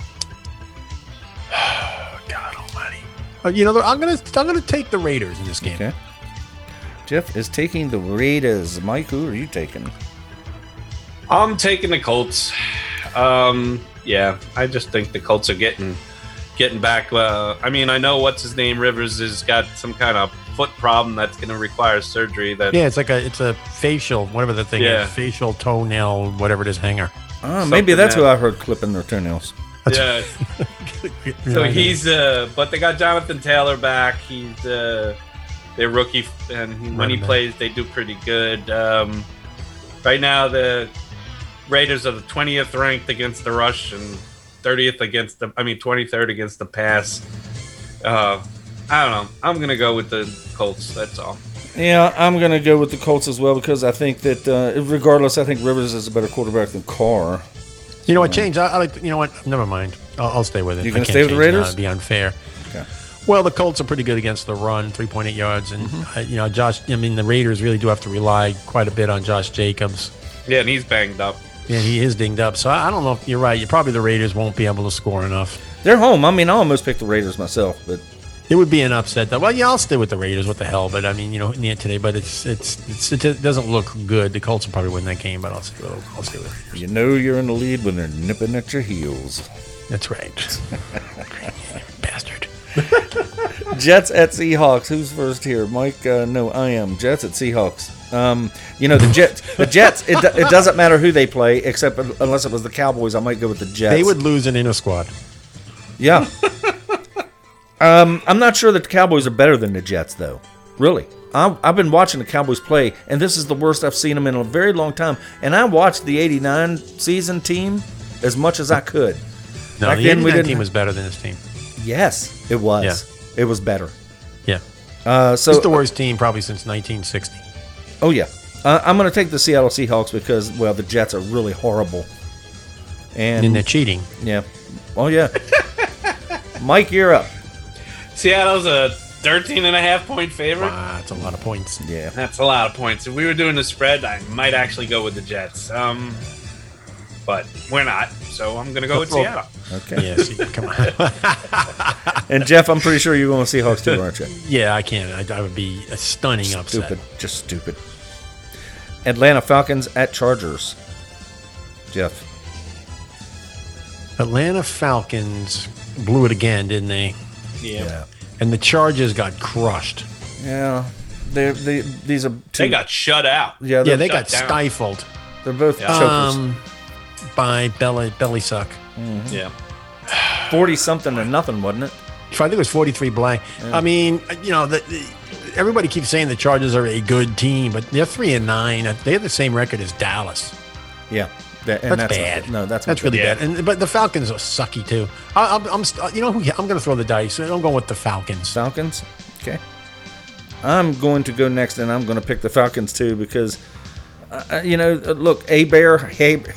Oh, God almighty. I'm gonna take the Raiders in this game. Okay. Jeff is taking the Raiders. Mike, who are you taking? I'm taking the Colts. Yeah, I just think the Colts are getting back. I mean, I know what's-his-name Rivers has got some kind of foot problem that's going to require surgery. It's like it's a facial, whatever the thing is, facial toenail, whatever it is, hanger. Oh, maybe that's who I heard clipping their toenails. Yeah. So he's but they got Jonathan Taylor back. He's their rookie, and when he plays, they do pretty good. Right now, the Raiders are the 20th ranked against the rush and 23rd against the pass. I don't know. I'm going to go with the Colts. That's all. Yeah, I'm going to go with the Colts as well because I think that regardless, I think Rivers is a better quarterback than Carr. You know what? Change. I like. You know what? Never mind. I'll stay with it. You're going to stay with the Raiders? It'd be unfair. Okay. Well, the Colts are pretty good against the run, 3.8 yards, and the Raiders really do have to rely quite a bit on Josh Jacobs. Yeah, and he's banged up. Yeah, he is dinged up. So I don't know if you're right. Probably the Raiders won't be able to score enough. They're home. I mean, I almost picked the Raiders myself, but it would be an upset, though. Well, yeah, I'll stay with the Raiders. What the hell? But I mean, in the end today, but it doesn't look good. The Colts will probably win that game, but I'll stay with the Raiders. You know, you're in the lead when they're nipping at your heels. That's right, bastard. Jets at Seahawks. Who's first here, Mike? No, I am. Jets at Seahawks. The Jets. It doesn't matter who they play, except unless it was the Cowboys, I might go with the Jets. They would lose an inner squad. Yeah. I'm not sure that the Cowboys are better than the Jets, though. Really, I've been watching the Cowboys play, and this is the worst I've seen them in a very long time. And I watched the '89 season team as much as I could. No, the '89 team was better than this team. Yes, it was. Yeah. It was better. Yeah. So it's the worst team probably since 1960. Oh, yeah. I'm going to take the Seattle Seahawks because, well, the Jets are really horrible. And they're cheating. Yeah. Oh, yeah. Mike, you're up. Seattle's a 13.5-point favorite. Wow, that's a lot of points. Yeah. That's a lot of points. If we were doing the spread, I might actually go with the Jets. But we're not, so I'm going to go with Seattle. Okay. Yeah, see, come on. And, Jeff, I'm pretty sure you're going to Seahawks too, aren't you? Yeah, I can. I would be a stunning upset. Just stupid. Atlanta Falcons at Chargers. Jeff. Atlanta Falcons blew it again, didn't they? Yeah. And the Chargers got crushed. Yeah. These are two. They got shut out. Yeah, they got down. Stifled. They're both chokers. By belly suck. Mm-hmm. Yeah. 40-something to nothing, wasn't it? I think it was 43-blank. Yeah. I mean, you know, everybody keeps saying the Chargers are a good team, but they're 3-9. They have the same record as Dallas. Yeah. That's bad. That's really bad. But the Falcons are sucky too. I'm going to throw the dice. I'm going with the Falcons. Falcons. Okay. I'm going to go next, and I'm going to pick the Falcons too because, look, Herbert,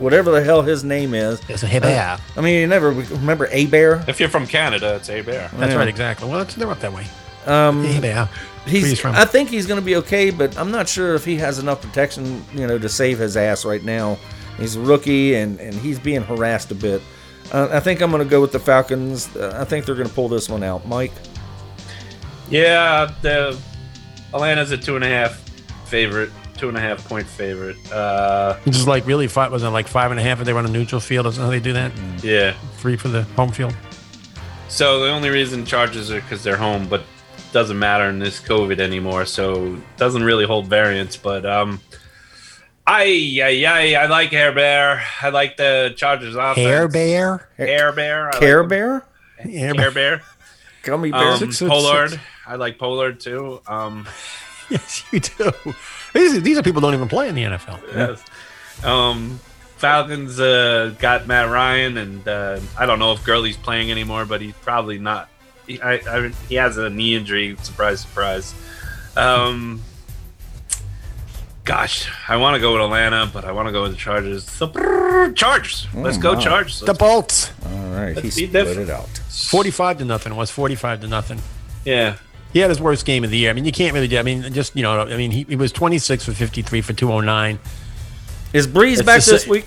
whatever the hell his name is. It's a Hebert. I mean, you never remember Hebert. If you're from Canada, it's Hebert. That's right, exactly. Well, they're up that way. I think he's going to be okay, but I'm not sure if he has enough protection, to save his ass right now. He's a rookie, and he's being harassed a bit. I think I'm going to go with the Falcons. I think they're going to pull this one out. Mike? Yeah, Atlanta's a 2.5-point favorite. It's just like really 5.5 if they run a neutral field. Isn't that how they do that? Yeah. 3 for the home field. So the only reason Chargers are because they're home, but doesn't matter in this COVID anymore, so doesn't really hold variance. But I like Hair Bear. I like the Chargers offense. Hair Bear. Gummy Bear. Pollard. I like Pollard too. Yes, you do. These are people who don't even play in the NFL. Yes. Falcons got Matt Ryan, and I don't know if Gurley's playing anymore, but he's probably not. He has a knee injury. Surprise, surprise. I want to go with Atlanta, but I want to go with the Chargers. Chargers. Let's go, Chargers. The Bolts. All right. He split it out. 45-0. It was 45-0. Yeah. He had his worst game of the year. I mean, you can't really do. I mean, just, he was 26 for 53 for 209. Is Breeze back this week?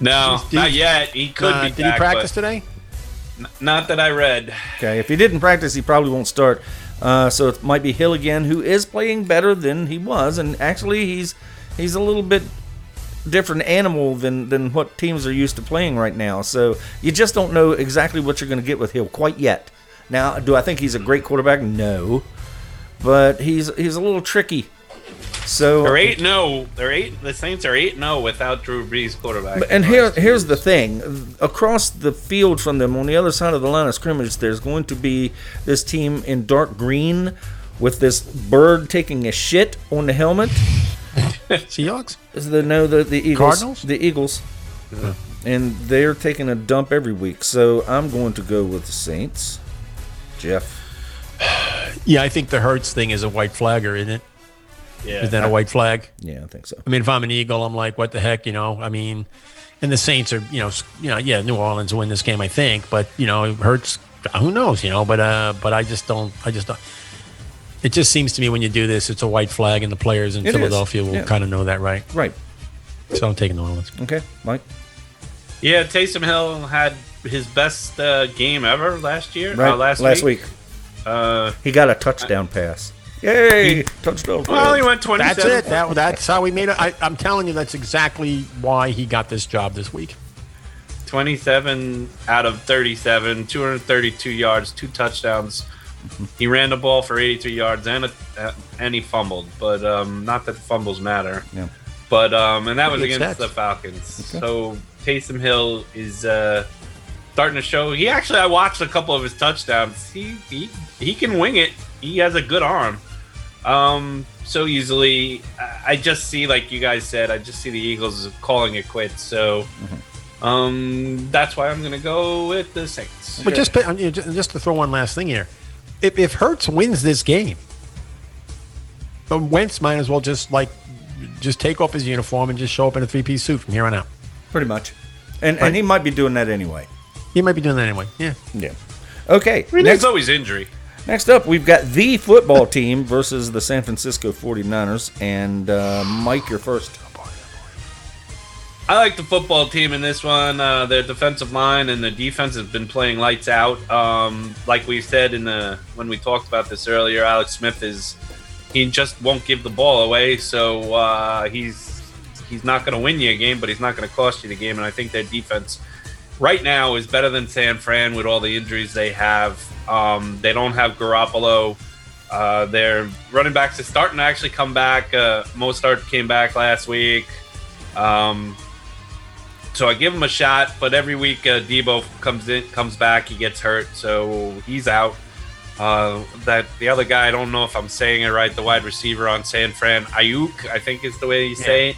No, not yet. He could be back. Did he practice today? Not that I read. Okay, if he didn't practice, he probably won't start. So it might be Hill again, who is playing better than he was, and actually he's a little bit different animal than what teams are used to playing right now. So you just don't know exactly what you're going to get with Hill quite yet. Now, do I think he's a great quarterback? No, but he's a little tricky. So they're 8-0. The Saints are 8-0 without Drew Brees quarterback. And here's the thing: across the field from them, on the other side of the line of scrimmage, there's going to be this team in dark green with this bird taking a shit on the helmet. Seahawks? The Eagles. Cardinals? The Eagles. Mm-hmm. And they're taking a dump every week. So I'm going to go with the Saints. Jeff. Yeah, I think the Hurts thing is a white flagger, isn't it? Yeah. Is that a white flag? Yeah, I think so. I mean, if I'm an Eagle, I'm like, what the heck, I mean, and the Saints are, New Orleans will win this game, I think, but, it hurts. Who knows, but I just don't. It just seems to me when you do this, it's a white flag, and the players in Philadelphia will kind of know that, right? Right. So I'm taking New Orleans. Okay, Mike? Yeah, Taysom Hill had his best game ever last year. Right. Last week. He got a touchdown pass. Yay! Touchdown. Well, he went 27. That's it. That's how we made it. I'm telling you, that's exactly why he got this job this week. 27 out of 37, 232 yards, 2 touchdowns. Mm-hmm. He ran the ball for 83 yards and he fumbled, but not that fumbles matter. Yeah. But and that was against the Falcons. Okay. So Taysom Hill is starting to show. He actually, I watched a couple of his touchdowns. He can wing it. He has a good arm. So easily, I just see, like you guys said, I just see the Eagles calling it quits. So That's why I'm going to go with the Saints. But just to throw one last thing here, if Hurts wins this game, Wentz might as well just take off his uniform and just show up in a three-piece suit from here on out. Pretty much. And he might be doing that anyway. Yeah. Yeah. Okay. There's always injury. Next up, we've got the football team versus the San Francisco 49ers. And Mike, you're first. I like the football team in this one. Their defensive line and their defense has been playing lights out. Like we said when we talked about this earlier, Alex Smith he just won't give the ball away. So he's not going to win you a game, but he's not going to cost you the game. And I think their defense right now is better than San Fran with all the injuries they have. They don't have Garoppolo. Their running backs are starting to actually come back. Mostert came back last week. So I give him a shot, but every week Debo comes back, he gets hurt, so he's out. That the other guy, I don't know if I'm saying it right, the wide receiver on San Fran, Ayuk, I think is the way you say it.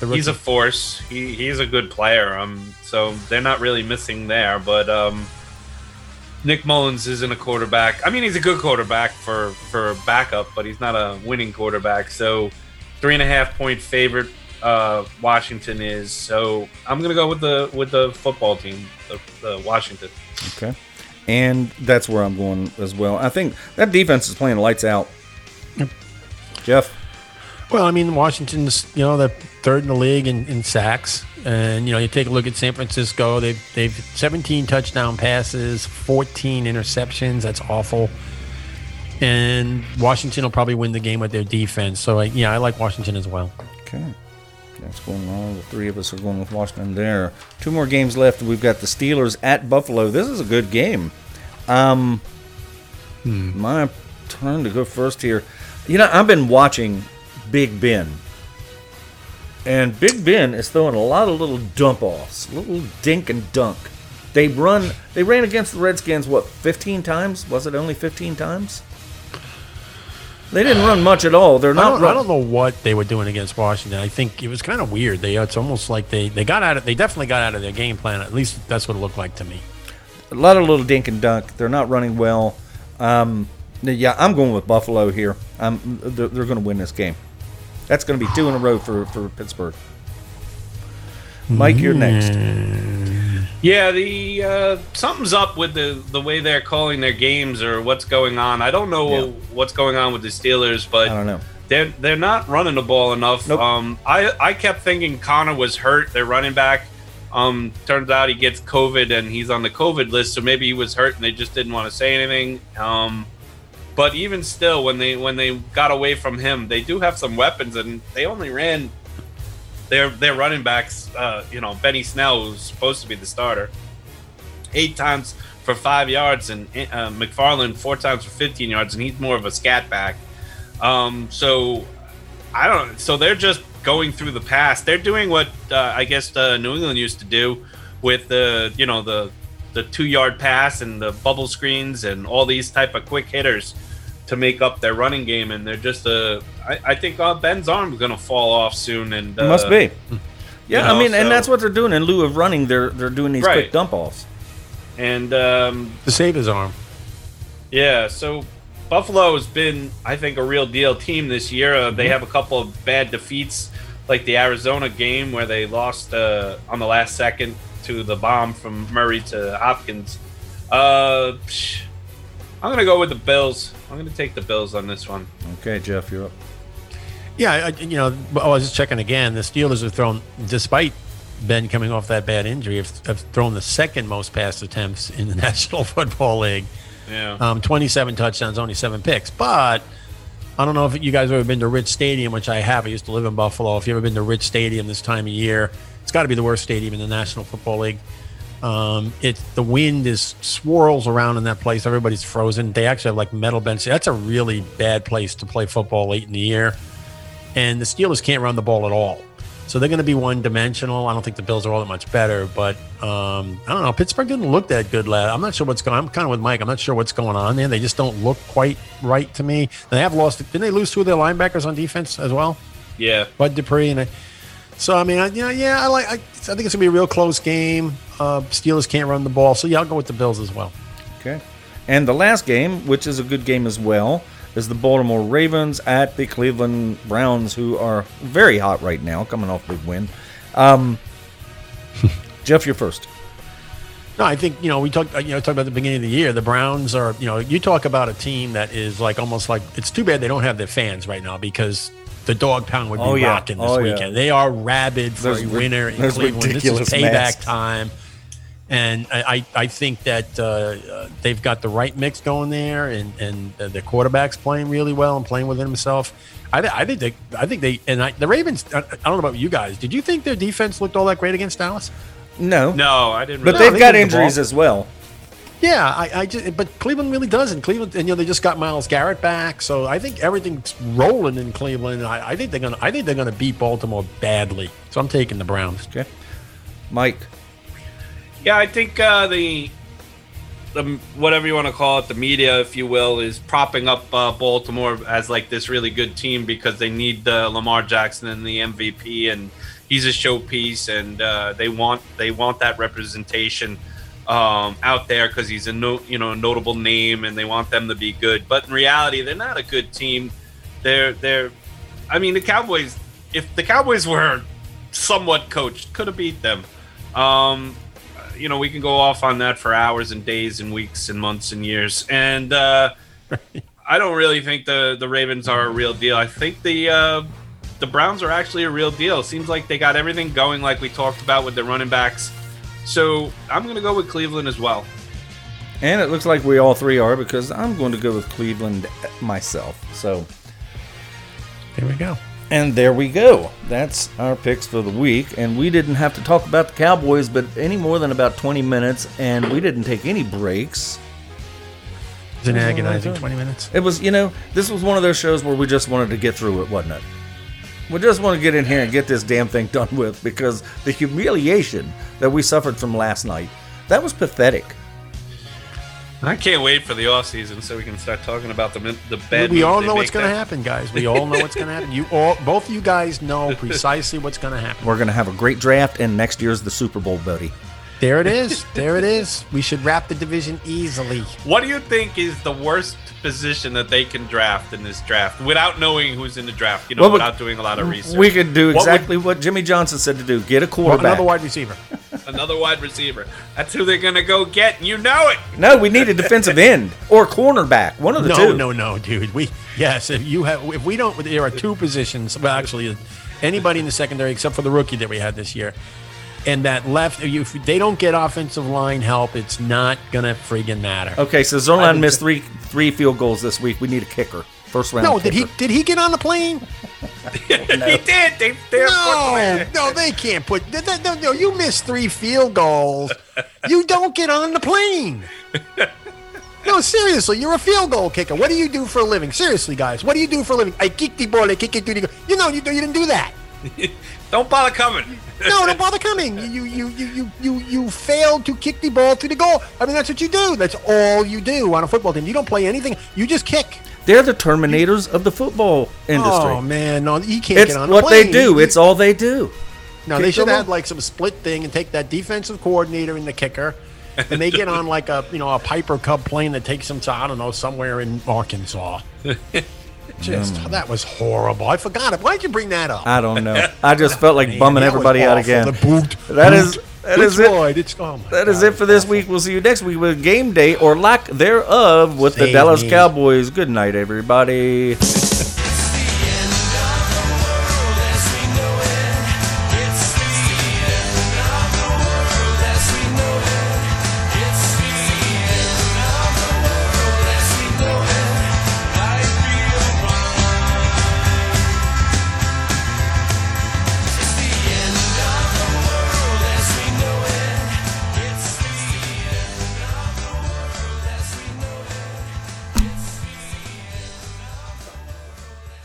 He's a force. He's a good player. So they're not really missing there, but Nick Mullins isn't a quarterback. I mean, he's a good quarterback for backup, but he's not a winning quarterback. So 3.5 point favorite Washington is, so I'm gonna go with the football team, the Washington. Okay, and that's where I'm going as well. I think that defense is playing lights out. Yep. Jeff. Well, I mean, Washington's the third in the league in sacks, and you take a look at San Francisco. They've 17 touchdown passes, 14 interceptions. That's awful. And Washington will probably win the game with their defense. So, I like Washington as well. Okay. That's going on. The three of us are going with Washington there. Two more games left. We've got the Steelers at Buffalo. This is a good game. My turn to go first here. I've been watching Big Ben. And Big Ben is throwing a lot of little dump-offs, little dink and dunk. They ran against the Redskins, 15 times? Was it only 15 times? They didn't run much at all. I don't know what they were doing against Washington. I think it was kind of weird. It's almost like they got out of. They definitely got out of their game plan. At least that's what it looked like to me. A lot of little dink and dunk. They're not running well. I'm going with Buffalo here. They're going to win this game. That's going to be two in a row for Pittsburgh. Mike, you're next. Yeah, the something's up with the way they're calling their games or what's going on. I don't know what's going on with the Steelers, but I don't know. They're not running the ball enough. Nope. I kept thinking Connor was hurt, their running back. Turns out he gets COVID and he's on the COVID list, so maybe he was hurt and they just didn't want to say anything. But even still, when they got away from him, they do have some weapons and they only ran. Their running backs, Benny Snell, who's supposed to be the starter, 8 times for 5 yards, and McFarland 4 times for 15 yards, and he's more of a scat back. So they're just going through the pass. They're doing what I guess New England used to do with the 2-yard pass and the bubble screens and all these type of quick hitters to make up their running game, and they're just I think Ben's arm is going to fall off soon, and must be. Yeah, and that's what they're doing in lieu of running. They're doing these quick dump offs, and to save his arm. Yeah, so Buffalo has been, I think, a real deal team this year. They have a couple of bad defeats, like the Arizona game where they lost on the last second to the bomb from Murray to Hopkins. I'm going to go with the Bills. I'm going to take the Bills on this one. Okay, Jeff, you're up. Yeah, I was just checking again. The Steelers have thrown, despite Ben coming off that bad injury, have thrown the second most pass attempts in the National Football League. Yeah. 27 touchdowns, only 7 picks. But I don't know if you guys have ever been to Rich Stadium, which I have. I used to live in Buffalo. If you've ever been to Rich Stadium this time of year, it's got to be the worst stadium in the National Football League. The wind swirls around in that place. Everybody's frozen. They actually have metal benches. That's a really bad place to play football late in the year. And the Steelers can't run the ball at all. So they're going to be one dimensional. I don't think the Bills are all that much better, but I don't know. Pittsburgh didn't look that good last. I'm not sure what's going on. I'm kind of with Mike. I'm not sure what's going on there. They just don't look quite right to me. They have lost. Didn't they lose 2 of their linebackers on defense as well? Yeah. Bud Dupree and So, I mean, I think it's going to be a real close game. Steelers can't run the ball. So, yeah, I'll go with the Bills as well. Okay. And the last game, which is a good game as well, is the Baltimore Ravens at the Cleveland Browns, who are very hot right now, coming off a big win. Jeff, you're first. No, I think, we talked about the beginning of the year. The Browns are, you talk about a team that is like almost like it's too bad they don't have their fans right now because the dog pound would be rocking this weekend. They are rabid for a winner in Cleveland. This is payback time. And I think that they've got the right mix going there, and the quarterback's playing really well and playing within himself. I think the Ravens. I don't know about you guys. Did you think their defense looked all that great against Dallas? No, I didn't. Really. But they've got injuries as well. Yeah, but Cleveland really doesn't. Cleveland, and they just got Myles Garrett back, so I think everything's rolling in Cleveland. I think they're gonna beat Baltimore badly. So I'm taking the Browns. Okay, Mike. Yeah, I think the whatever you want to call it, the media, if you will, is propping up Baltimore as like this really good team because they need Lamar Jackson and the MVP, and he's a showpiece, and they want that representation out there because he's a notable name, and they want them to be good. But in reality, they're not a good team. The Cowboys. If the Cowboys were somewhat coached, could have beat them. We can go off on that for hours and days and weeks and months and years. And I don't really think the Ravens are a real deal. I think the Browns are actually a real deal. Seems like they got everything going like we talked about with the running backs. So I'm going to go with Cleveland as well. And it looks like we all three are because I'm going to go with Cleveland myself. So there we go. And there we go. That's our picks for the week. And we didn't have to talk about the Cowboys, but any more than about 20 minutes. And we didn't take any breaks. It was an agonizing 20 minutes. It was, this was one of those shows where we just wanted to get through it, wasn't it? We just want to get in here and get this damn thing done with because the humiliation that we suffered from last night, that was pathetic. I can't wait for the offseason so we can start talking about the bad. We all know what's going to happen, guys. We all know what's going to happen. Both of you guys know precisely what's going to happen. We're going to have a great draft, and next year's the Super Bowl, buddy. There it is. There it is. We should wrap the division easily. What do you think is the worst position that they can draft in this draft without knowing who's in the draft, without doing a lot of research? We could do exactly what Jimmy Johnson said to do. Get a quarterback. Another wide receiver. Another wide receiver. That's who they're going to go get. You know it. No, we need a defensive end or cornerback. One of the two. No, dude. If we don't, there are two positions. Well, actually, anybody in the secondary except for the rookie that we had this year. And that left, if they don't get offensive line help, it's not going to friggin' matter. Okay, so Zorlan missed three field goals this week. We need a kicker. First round. No, did he get on the plane? No. He did. They can't put. No, you missed three field goals. You don't get on the plane. No, seriously, you're a field goal kicker. What do you do for a living? Seriously, guys, what do you do for a living? I kick the ball. I kick it. You didn't do that. Don't bother coming. No, don't bother coming. You failed to kick the ball through the goal. I mean, that's what you do. That's all you do on a football team. You don't play anything. You just kick. They're the Terminators of the football industry. Oh, man. No, you can't get on the plane. It's what they do. It's all they do. No, kick they should have like some split thing and take that defensive coordinator and the kicker, and they get on like a Piper Cub plane that takes them to, I don't know, somewhere in Arkansas. That was horrible. I forgot it. Why'd you bring that up? I don't know. I just felt like bumming everybody out again. The boot. That is it for this week. We'll see you next week with game day or lack thereof with the Dallas Cowboys. Good night, everybody.